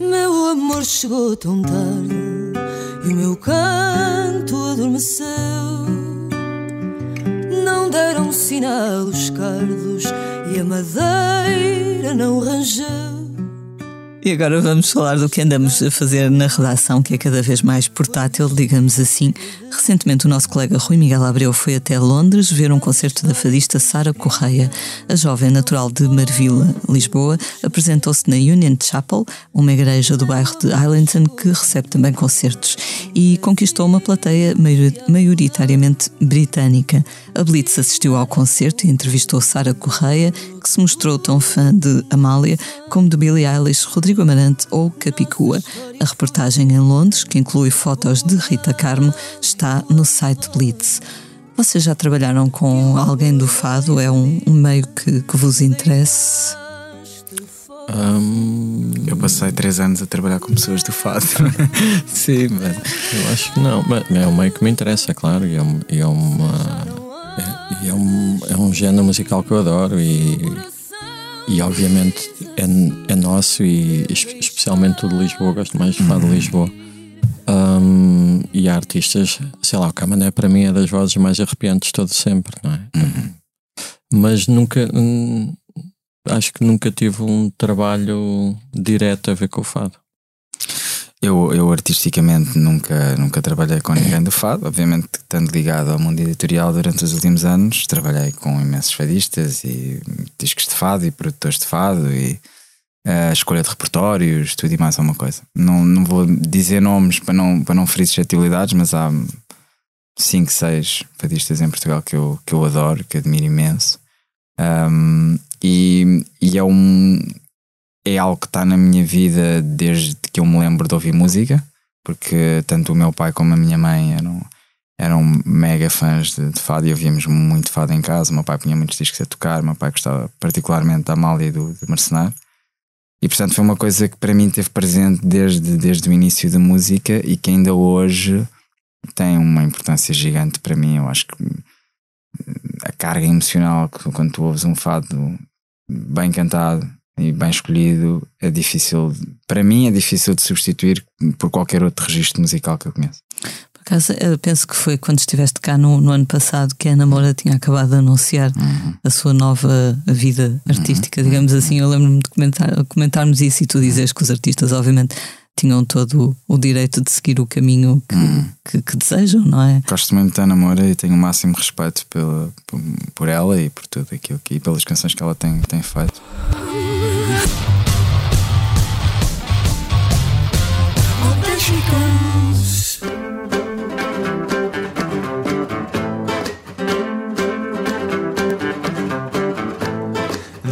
Meu amor chegou tão tarde e o meu canto adormeceu. Não deram sinal os cardos e a madeira não rangeu. E agora vamos falar do que andamos a fazer na redação, que é cada vez mais portátil, digamos assim. Recentemente o nosso colega Rui Miguel Abreu foi até Londres ver um concerto da fadista Sara Correia. A jovem natural de Marvila, Lisboa, apresentou-se na Union Chapel, uma igreja do bairro de Islington que recebe também concertos, e conquistou uma plateia maioritariamente britânica. A Blitz assistiu ao concerto e entrevistou Sara Correia, que se mostrou tão fã de Amália como de Billie Eilish, Rodrigo Amarante ou Capicua. A reportagem em Londres, que inclui fotos de Rita Carmo, está no site Blitz. Vocês já trabalharam com alguém do fado? É um meio que vos interesse? Eu passei 3 anos a trabalhar com pessoas do fado. Sim, mas eu acho que não. Mas é um meio que me interessa, claro. É um género musical que eu adoro e obviamente é nosso e especialmente o de Lisboa. Gosto mais de fado de Lisboa. E há artistas, sei lá, o Camané para mim é das vozes mais arrepiantes de todo sempre, não é? Mas nunca, acho que nunca tive um trabalho direto a ver com o fado. Eu artisticamente nunca trabalhei com ninguém do fado. Obviamente, estando ligado ao mundo editorial durante os últimos anos, trabalhei com imensos fadistas e discos de fado e produtores de fado e a escolha de repertórios, tudo e mais alguma coisa. Não vou dizer nomes para não ferir suscetibilidades, mas há 5, 6 fadistas em Portugal que eu adoro, que admiro imenso. É algo que está na minha vida desde que eu me lembro de ouvir música, porque tanto o meu pai como a minha mãe eram mega fãs de fado e ouvíamos muito fado em casa. O meu pai punha muitos discos a tocar, o meu pai gostava particularmente da Amália e do Mercenário, e portanto foi uma coisa que para mim teve presente desde o início da música e que ainda hoje tem uma importância gigante para mim. Eu acho que a carga emocional quando tu ouves um fado bem cantado e bem escolhido é difícil, para mim é difícil de substituir por qualquer outro registro musical que eu conheço. Por acaso, eu penso que foi quando estiveste cá no ano passado que a Ana Moura tinha acabado de anunciar a sua nova vida artística, digamos assim. Eu lembro-me de comentarmos isso e tu dizes que os artistas obviamente tinham todo o direito de seguir o caminho que desejam, não é? Gosto muito da Ana Moura e tenho o máximo respeito por ela e por tudo aquilo que, e pelas canções que ela tem feito.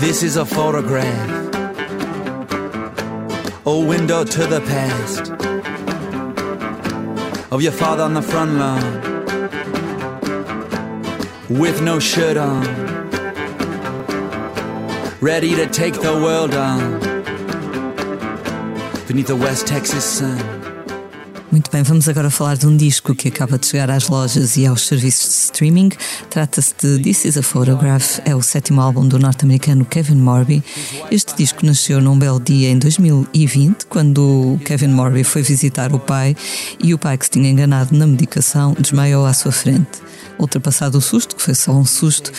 This is a photograph, a window to the past, of your father on the front lawn, with no shirt on, ready to take the world on, beneath the West Texas sun. Muito bem, vamos agora falar de um disco que acaba de chegar às lojas e aos serviços de streaming. Trata-se de This Is a Photograph, é o 7º álbum do norte-americano Kevin Morby. Este disco nasceu num belo dia em 2020, quando Kevin Morby foi visitar o pai e o pai, que se tinha enganado na medicação, desmaiou à sua frente. Ultrapassado o susto, que foi só um susto,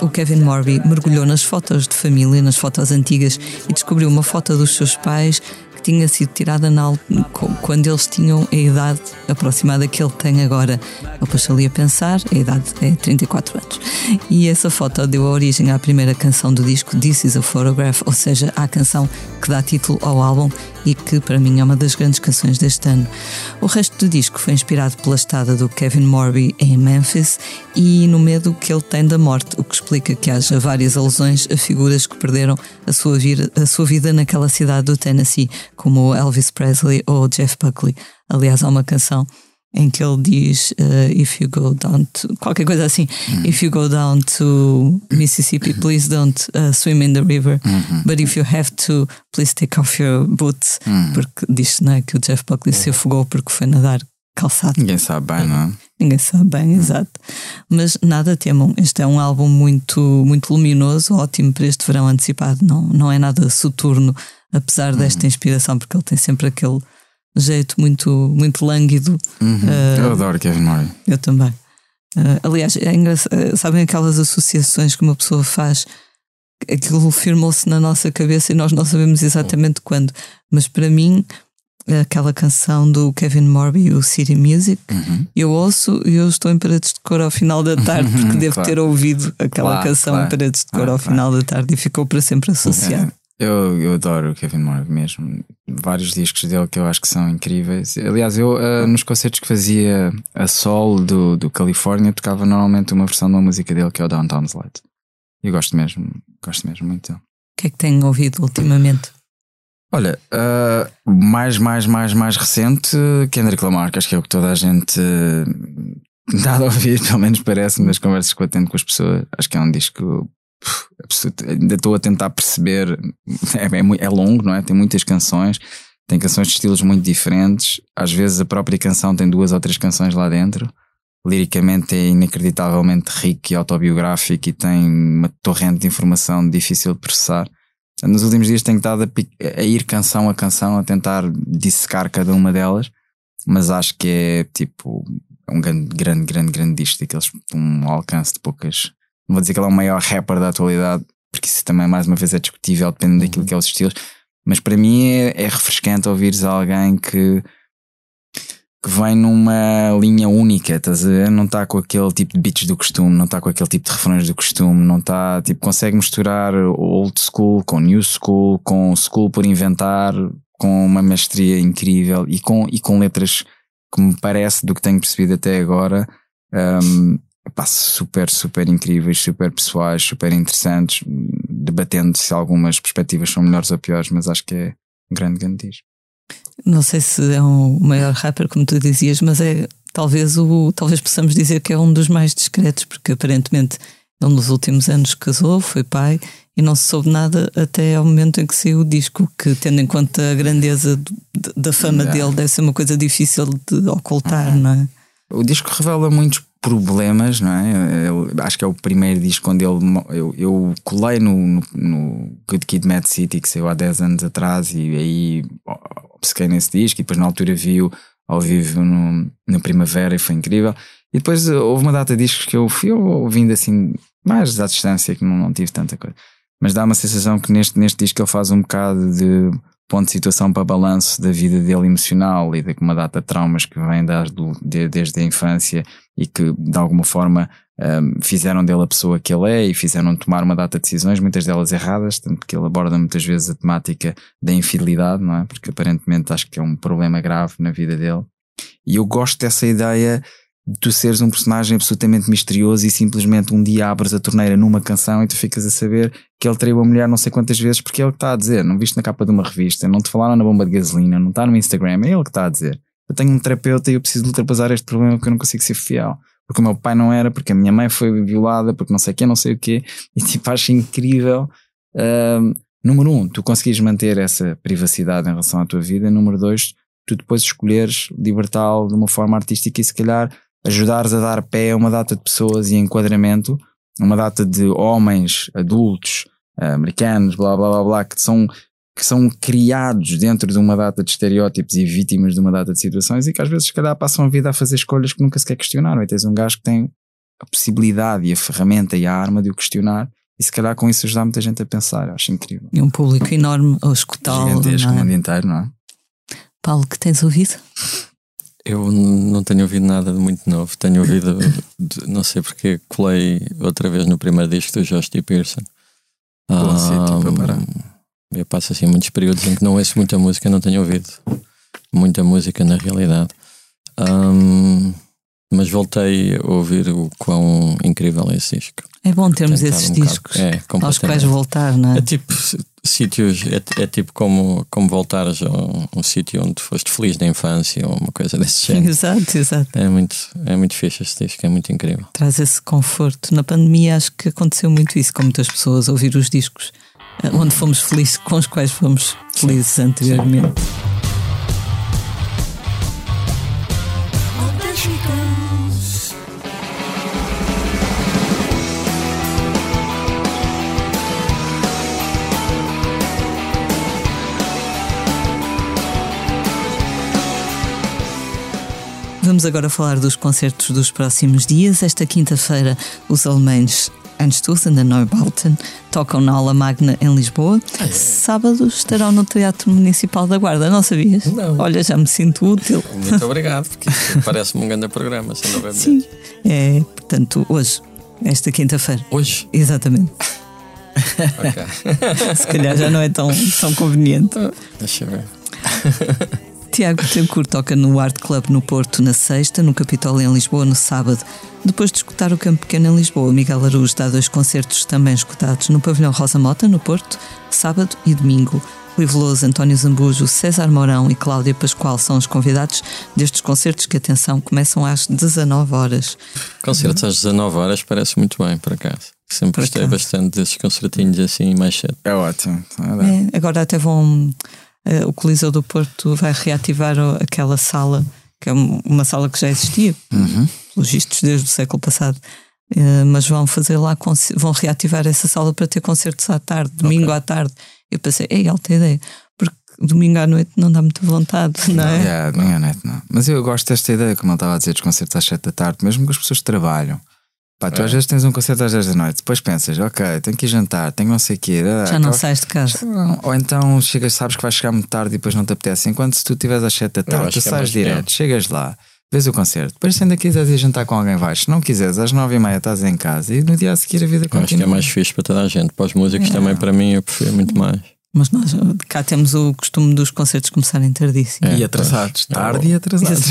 o Kevin Morby mergulhou nas fotos de família, nas fotos antigas, e descobriu uma foto dos seus pais tinha sido tirada quando eles tinham a idade aproximada que ele tem agora. Ele passou ali a pensar, a idade é 34 anos. E essa foto deu origem à primeira canção do disco, This Is a Photograph, ou seja, à canção que dá título ao álbum e que para mim é uma das grandes canções deste ano. O resto do disco foi inspirado pela estada do Kevin Morby em Memphis e no medo que ele tem da morte, o que explica que haja várias alusões a figuras que perderam a sua vida naquela cidade do Tennessee, como Elvis Presley ou Jeff Buckley. Aliás, há uma canção em que ele diz if you go down to... qualquer coisa assim. If you go down to Mississippi, please don't swim in the river. But if you have to, please take off your boots. Porque diz, não é, que o Jeff Buckley se afogou porque foi nadar calçado. Ninguém sabe bem, não é? Ninguém sabe bem, exato. Mas nada temam, este é um álbum muito, muito luminoso, ótimo para este verão antecipado. Não é nada soturno, apesar desta inspiração, porque ele tem sempre aquele jeito muito, muito lânguido. Eu adoro Kevin Morby. Eu também. Aliás, é engraçado, sabem aquelas associações que uma pessoa faz? Aquilo firmou-se na nossa cabeça e nós não sabemos exatamente quando. Mas para mim, aquela canção do Kevin Morby, o City Music, eu ouço e eu estou em paredes de cor ao final da tarde, porque devo ter ouvido aquela canção em paredes de cor ao final da tarde e ficou para sempre associado. Eu adoro o Kevin Morby mesmo. Vários discos dele que eu acho que são incríveis. Aliás, eu nos concertos que fazia a solo do Califórnia, tocava normalmente uma versão de uma música dele, que é o Downtown's Light. E gosto mesmo muito dele. O que é que têm ouvido ultimamente? Olha, mais recente, Kendrick Lamar, que acho que é o que toda a gente dá a ouvir, pelo menos parece-me, nas conversas que eu atendo com as pessoas. Acho que é um disco absoluto. Ainda estou a tentar perceber. É longo, não é? Tem muitas canções, tem canções de estilos muito diferentes. Às vezes a própria canção tem 2 ou 3 canções lá dentro. Liricamente é inacreditavelmente rico e autobiográfico e tem uma torrente de informação difícil de processar. Nos últimos dias tenho estado a ir canção a canção, a tentar dissecar cada uma delas, mas acho que é tipo um grande disco, daqueles com um alcance de poucas. Não vou dizer que ele é o maior rapper da atualidade, porque isso também mais uma vez é discutível, dependendo daquilo que é os estilos, Mas para mim é refrescante ouvires alguém que vem numa linha única, estás a ver? Não está com aquele tipo de beats do costume, não está com aquele tipo de refrões do costume, não está, tipo, consegue misturar old school com new school, com school por inventar, com uma mestria incrível e com letras que me parece, do que tenho percebido até agora, super, super incríveis, super pessoais, super interessantes, debatendo se algumas perspectivas são melhores ou piores, mas acho que é um grande disco. Não sei se é o maior rapper, como tu dizias, mas é talvez possamos dizer que é um dos mais discretos, porque aparentemente ele nos últimos anos casou, foi pai e não se soube nada até ao momento em que saiu o disco, que tendo em conta a grandeza da fama dele, deve ser uma coisa difícil de ocultar, não é? O disco revela muitos problemas, não é? Eu acho que é o primeiro disco onde eu colei no Good Kid Mad City, que saiu há 10 anos atrás, e aí obcequei nesse disco, e depois na altura vi-o ao vivo na Primavera e foi incrível. E depois houve uma data de discos que eu fui ouvindo assim mais à distância, que não tive tanta coisa, mas dá uma sensação que neste disco ele faz um bocado de ponto de situação para balanço da vida dele emocional e de uma data de traumas que vêm desde a infância e que de alguma forma fizeram dele a pessoa que ele é e fizeram tomar uma data de decisões, muitas delas erradas, tanto que ele aborda muitas vezes a temática da infidelidade, não é? Porque aparentemente acho que é um problema grave na vida dele. E eu gosto dessa ideia de tu seres um personagem absolutamente misterioso e simplesmente um dia abres a torneira numa canção e tu ficas a saber que ele traiu a mulher não sei quantas vezes, porque é ele que está a dizer. Não viste na capa de uma revista, não te falaram na bomba de gasolina, não está no Instagram, é ele que está a dizer. Eu tenho um terapeuta e eu preciso de ultrapassar este problema porque eu não consigo ser fiel, porque o meu pai não era, porque a minha mãe foi violada, porque não sei quem, não sei o quê. E tipo, acho incrível. Número um, tu conseguires manter essa privacidade em relação à tua vida. Número dois, tu depois escolheres libertá-lo de uma forma artística e se calhar ajudares a dar pé a uma data de pessoas e enquadramento, uma data de homens, adultos, americanos, blá blá blá blá, que são criados dentro de uma data de estereótipos e vítimas de uma data de situações e que às vezes se calhar passam a vida a fazer escolhas que nunca sequer questionaram. E tens um gajo que tem a possibilidade e a ferramenta e a arma de o questionar e se calhar com isso ajudar muita gente a pensar. Eu acho incrível. E um público enorme a escutá-lo. Gigantesco, no mundo inteiro, não é? Paulo, que tens ouvido? Eu não tenho ouvido nada de muito novo. Tenho ouvido, não sei porque, colei outra vez no primeiro disco do Josh T. Pearson. Eu passo assim muitos períodos em que não ouço muita música, não tenho ouvido muita música na realidade. Mas voltei a ouvir o quão incrível é esse disco. É bom termos esses discos aos quais voltar, não é? É tipo sítios, é tipo como voltares a um sítio onde foste feliz na infância ou uma coisa desse género. Exato. É muito fixe esse disco, é muito incrível. Traz esse conforto. Na pandemia acho que aconteceu muito isso, com muitas pessoas ouvir os discos onde fomos felizes, com os quais fomos felizes anteriormente. Vamos agora falar dos concertos dos próximos dias. Esta quinta-feira, os alemães Anstoßen, da Neubauten, tocam na Aula Magna em Lisboa. Sábado estarão no Teatro Municipal da Guarda, não sabias? Não. Olha, já me sinto útil. Muito obrigado, porque parece-me um grande programa, se não vai ver. Sim, portanto, hoje, esta quinta-feira. Hoje? Exatamente. Okay. Se calhar já não é tão conveniente. Deixa eu ver. Tiago Tencourt toca no Art Club no Porto na sexta, no Capitólio em Lisboa no sábado. Depois de escutar o Campo Pequeno em Lisboa, Miguel Araújo dá 2 concertos também escutados no Pavilhão Rosa Mota no Porto, sábado e domingo. Rui Veloso, António Zambujo, César Mourão e Cláudia Pascoal são os convidados destes concertos que, atenção, começam às 19h. Concertos às 19h parece muito bem, por acaso. Sempre gostei bastante desses concertinhos assim mais cedo. É ótimo. Agora até vão... O Coliseu do Porto vai reativar aquela sala, que é uma sala que já existia, pelos vistos desde o século passado, mas vão fazer lá, vão reativar essa sala para ter concertos à tarde, domingo à tarde. Eu pensei, alta ideia, porque domingo à noite não dá muita vontade, não é? Domingo à noite não. Mas eu gosto desta ideia, como eu estava a dizer, dos concertos às 7 da tarde, mesmo que as pessoas trabalham. Pá, tu às vezes tens um concerto às 10 da noite, depois pensas, ok, tenho que ir jantar, tenho não sei o quê. Já não sais de casa. Ou então chegas, sabes que vais chegar muito tarde e depois não te apetece. Enquanto se tu estiveres às 7 da tarde, tu sais direto, chegas lá, vês o concerto, depois se ainda quiseres ir jantar com alguém vais. Se não quiseres, às 9h30 estás em casa e no dia a seguir a vida continua. Acho que é mais fixe para toda a gente. Para os músicos também, para mim, eu prefiro muito mais. Mas nós cá temos o costume dos concertos começarem tardíssimo. E atrasados, tarde e atrasados.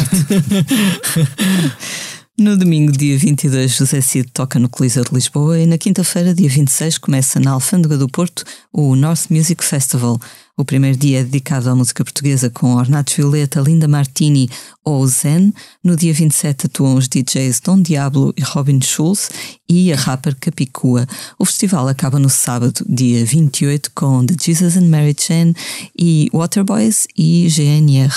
No domingo, dia 22, José Cid toca no Coliseu de Lisboa e na quinta-feira, dia 26, começa na Alfândega do Porto o North Music Festival. O primeiro dia é dedicado à música portuguesa com Ornato Violeta, Linda Martini ou Zen. No dia 27 atuam os DJs Dom Diablo e Robin Schulz e a rapper Capicua. O festival acaba no sábado, dia 28, com The Jesus and Mary Chain e Waterboys e GNR.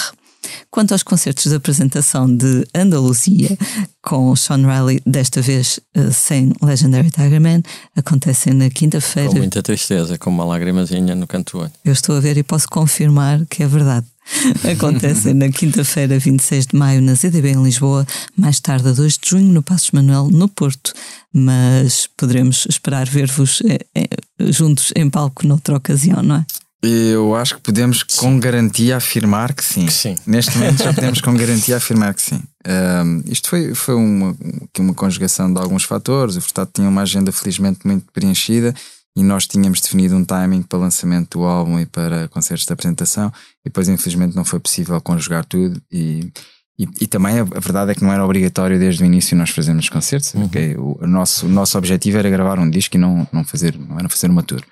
Quanto aos concertos de apresentação de Andaluzia, com Sean Riley, desta vez sem Legendary Tigerman, acontecem na quinta-feira. Com muita tristeza, com uma lagrimazinha no canto do olho. Eu estou a ver e posso confirmar que é verdade. Acontecem na quinta-feira, 26 de maio, na ZDB em Lisboa, mais tarde a 2 de junho no Passos Manuel, no Porto. Mas poderemos esperar ver-vos juntos em palco noutra ocasião, não é? Eu acho que podemos com garantia afirmar que sim. Neste momento já podemos com garantia afirmar que sim. Isto foi uma conjugação de alguns fatores. O Furtado tinha uma agenda felizmente muito preenchida e nós tínhamos definido um timing para o lançamento do álbum e para concertos de apresentação e depois infelizmente não foi possível conjugar tudo e também a verdade é que não era obrigatório desde o início nós fazermos os concertos. Okay? O nosso objetivo era gravar um disco e não era fazer uma tour.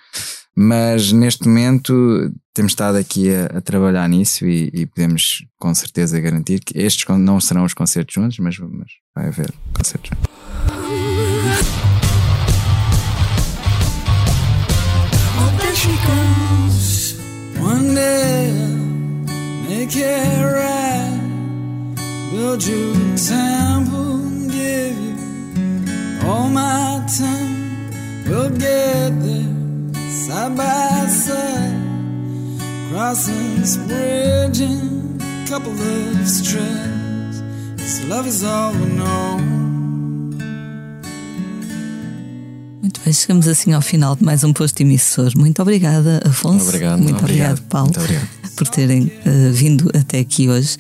Mas neste momento temos estado aqui a trabalhar nisso e podemos com certeza garantir que estes não serão os concertos juntos, mas vai haver concertos juntos. Side by side, crossing this bridge and a couple of strands. This love is all we know. Muito bem, chegamos assim ao final de mais um Posto Emissor. Muito obrigada, Afonso. Obrigado. Muito obrigado, Paulo, muito obrigado por terem vindo até aqui hoje.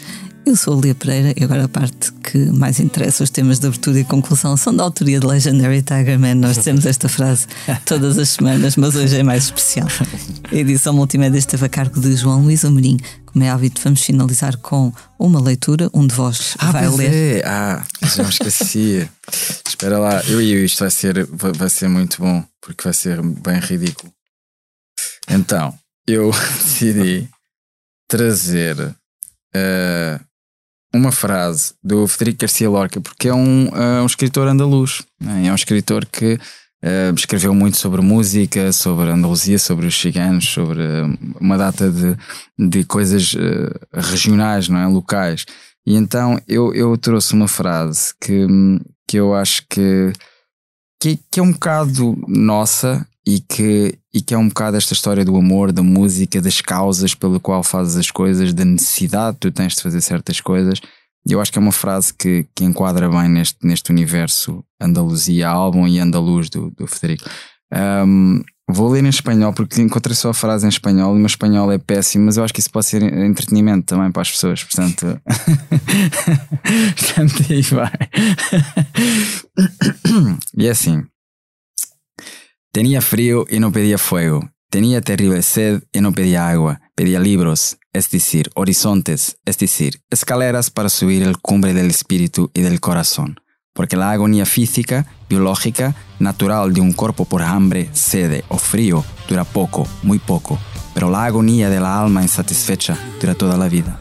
Eu sou a Lia Pereira e agora a parte que mais interessa, os temas de abertura e conclusão, são da autoria de Legendary Tigerman. Nós dizemos esta frase todas as semanas, mas hoje é mais especial. A edição multimédia esteve a cargo de João Luís Amorim. Como é hábito, vamos finalizar com uma leitura, um de vós vai ler. É. Já me esqueci. Espera lá, isto vai ser muito bom, porque vai ser bem ridículo. Então, eu decidi trazer uma frase do Federico Garcia Lorca, porque é um escritor andaluz, né? É um escritor que escreveu muito sobre música, sobre Andaluzia, sobre os chiganos, sobre uma data de coisas regionais, não é? Locais. E então eu trouxe uma frase que eu acho que é um bocado nossa e que é um bocado esta história do amor, da música, das causas pela qual fazes as coisas, da necessidade que tu tens de fazer certas coisas. Eu acho que é uma frase que enquadra bem neste universo Andaluzia, álbum e andaluz do Federico. Vou ler em espanhol, porque encontrei só a frase em espanhol e o meu espanhol é péssimo, mas eu acho que isso pode ser entretenimento também para as pessoas, portanto... portanto, aí vai. E é assim... Tenía frío y no pedía fuego. Tenía terrible sed y no pedía agua. Pedía libros, es decir, horizontes, es decir, escaleras para subir el cumbre del espíritu y del corazón. Porque la agonía física, biológica, natural de un cuerpo por hambre, sed o frío dura poco, muy poco. Pero la agonía de la alma insatisfecha dura toda la vida.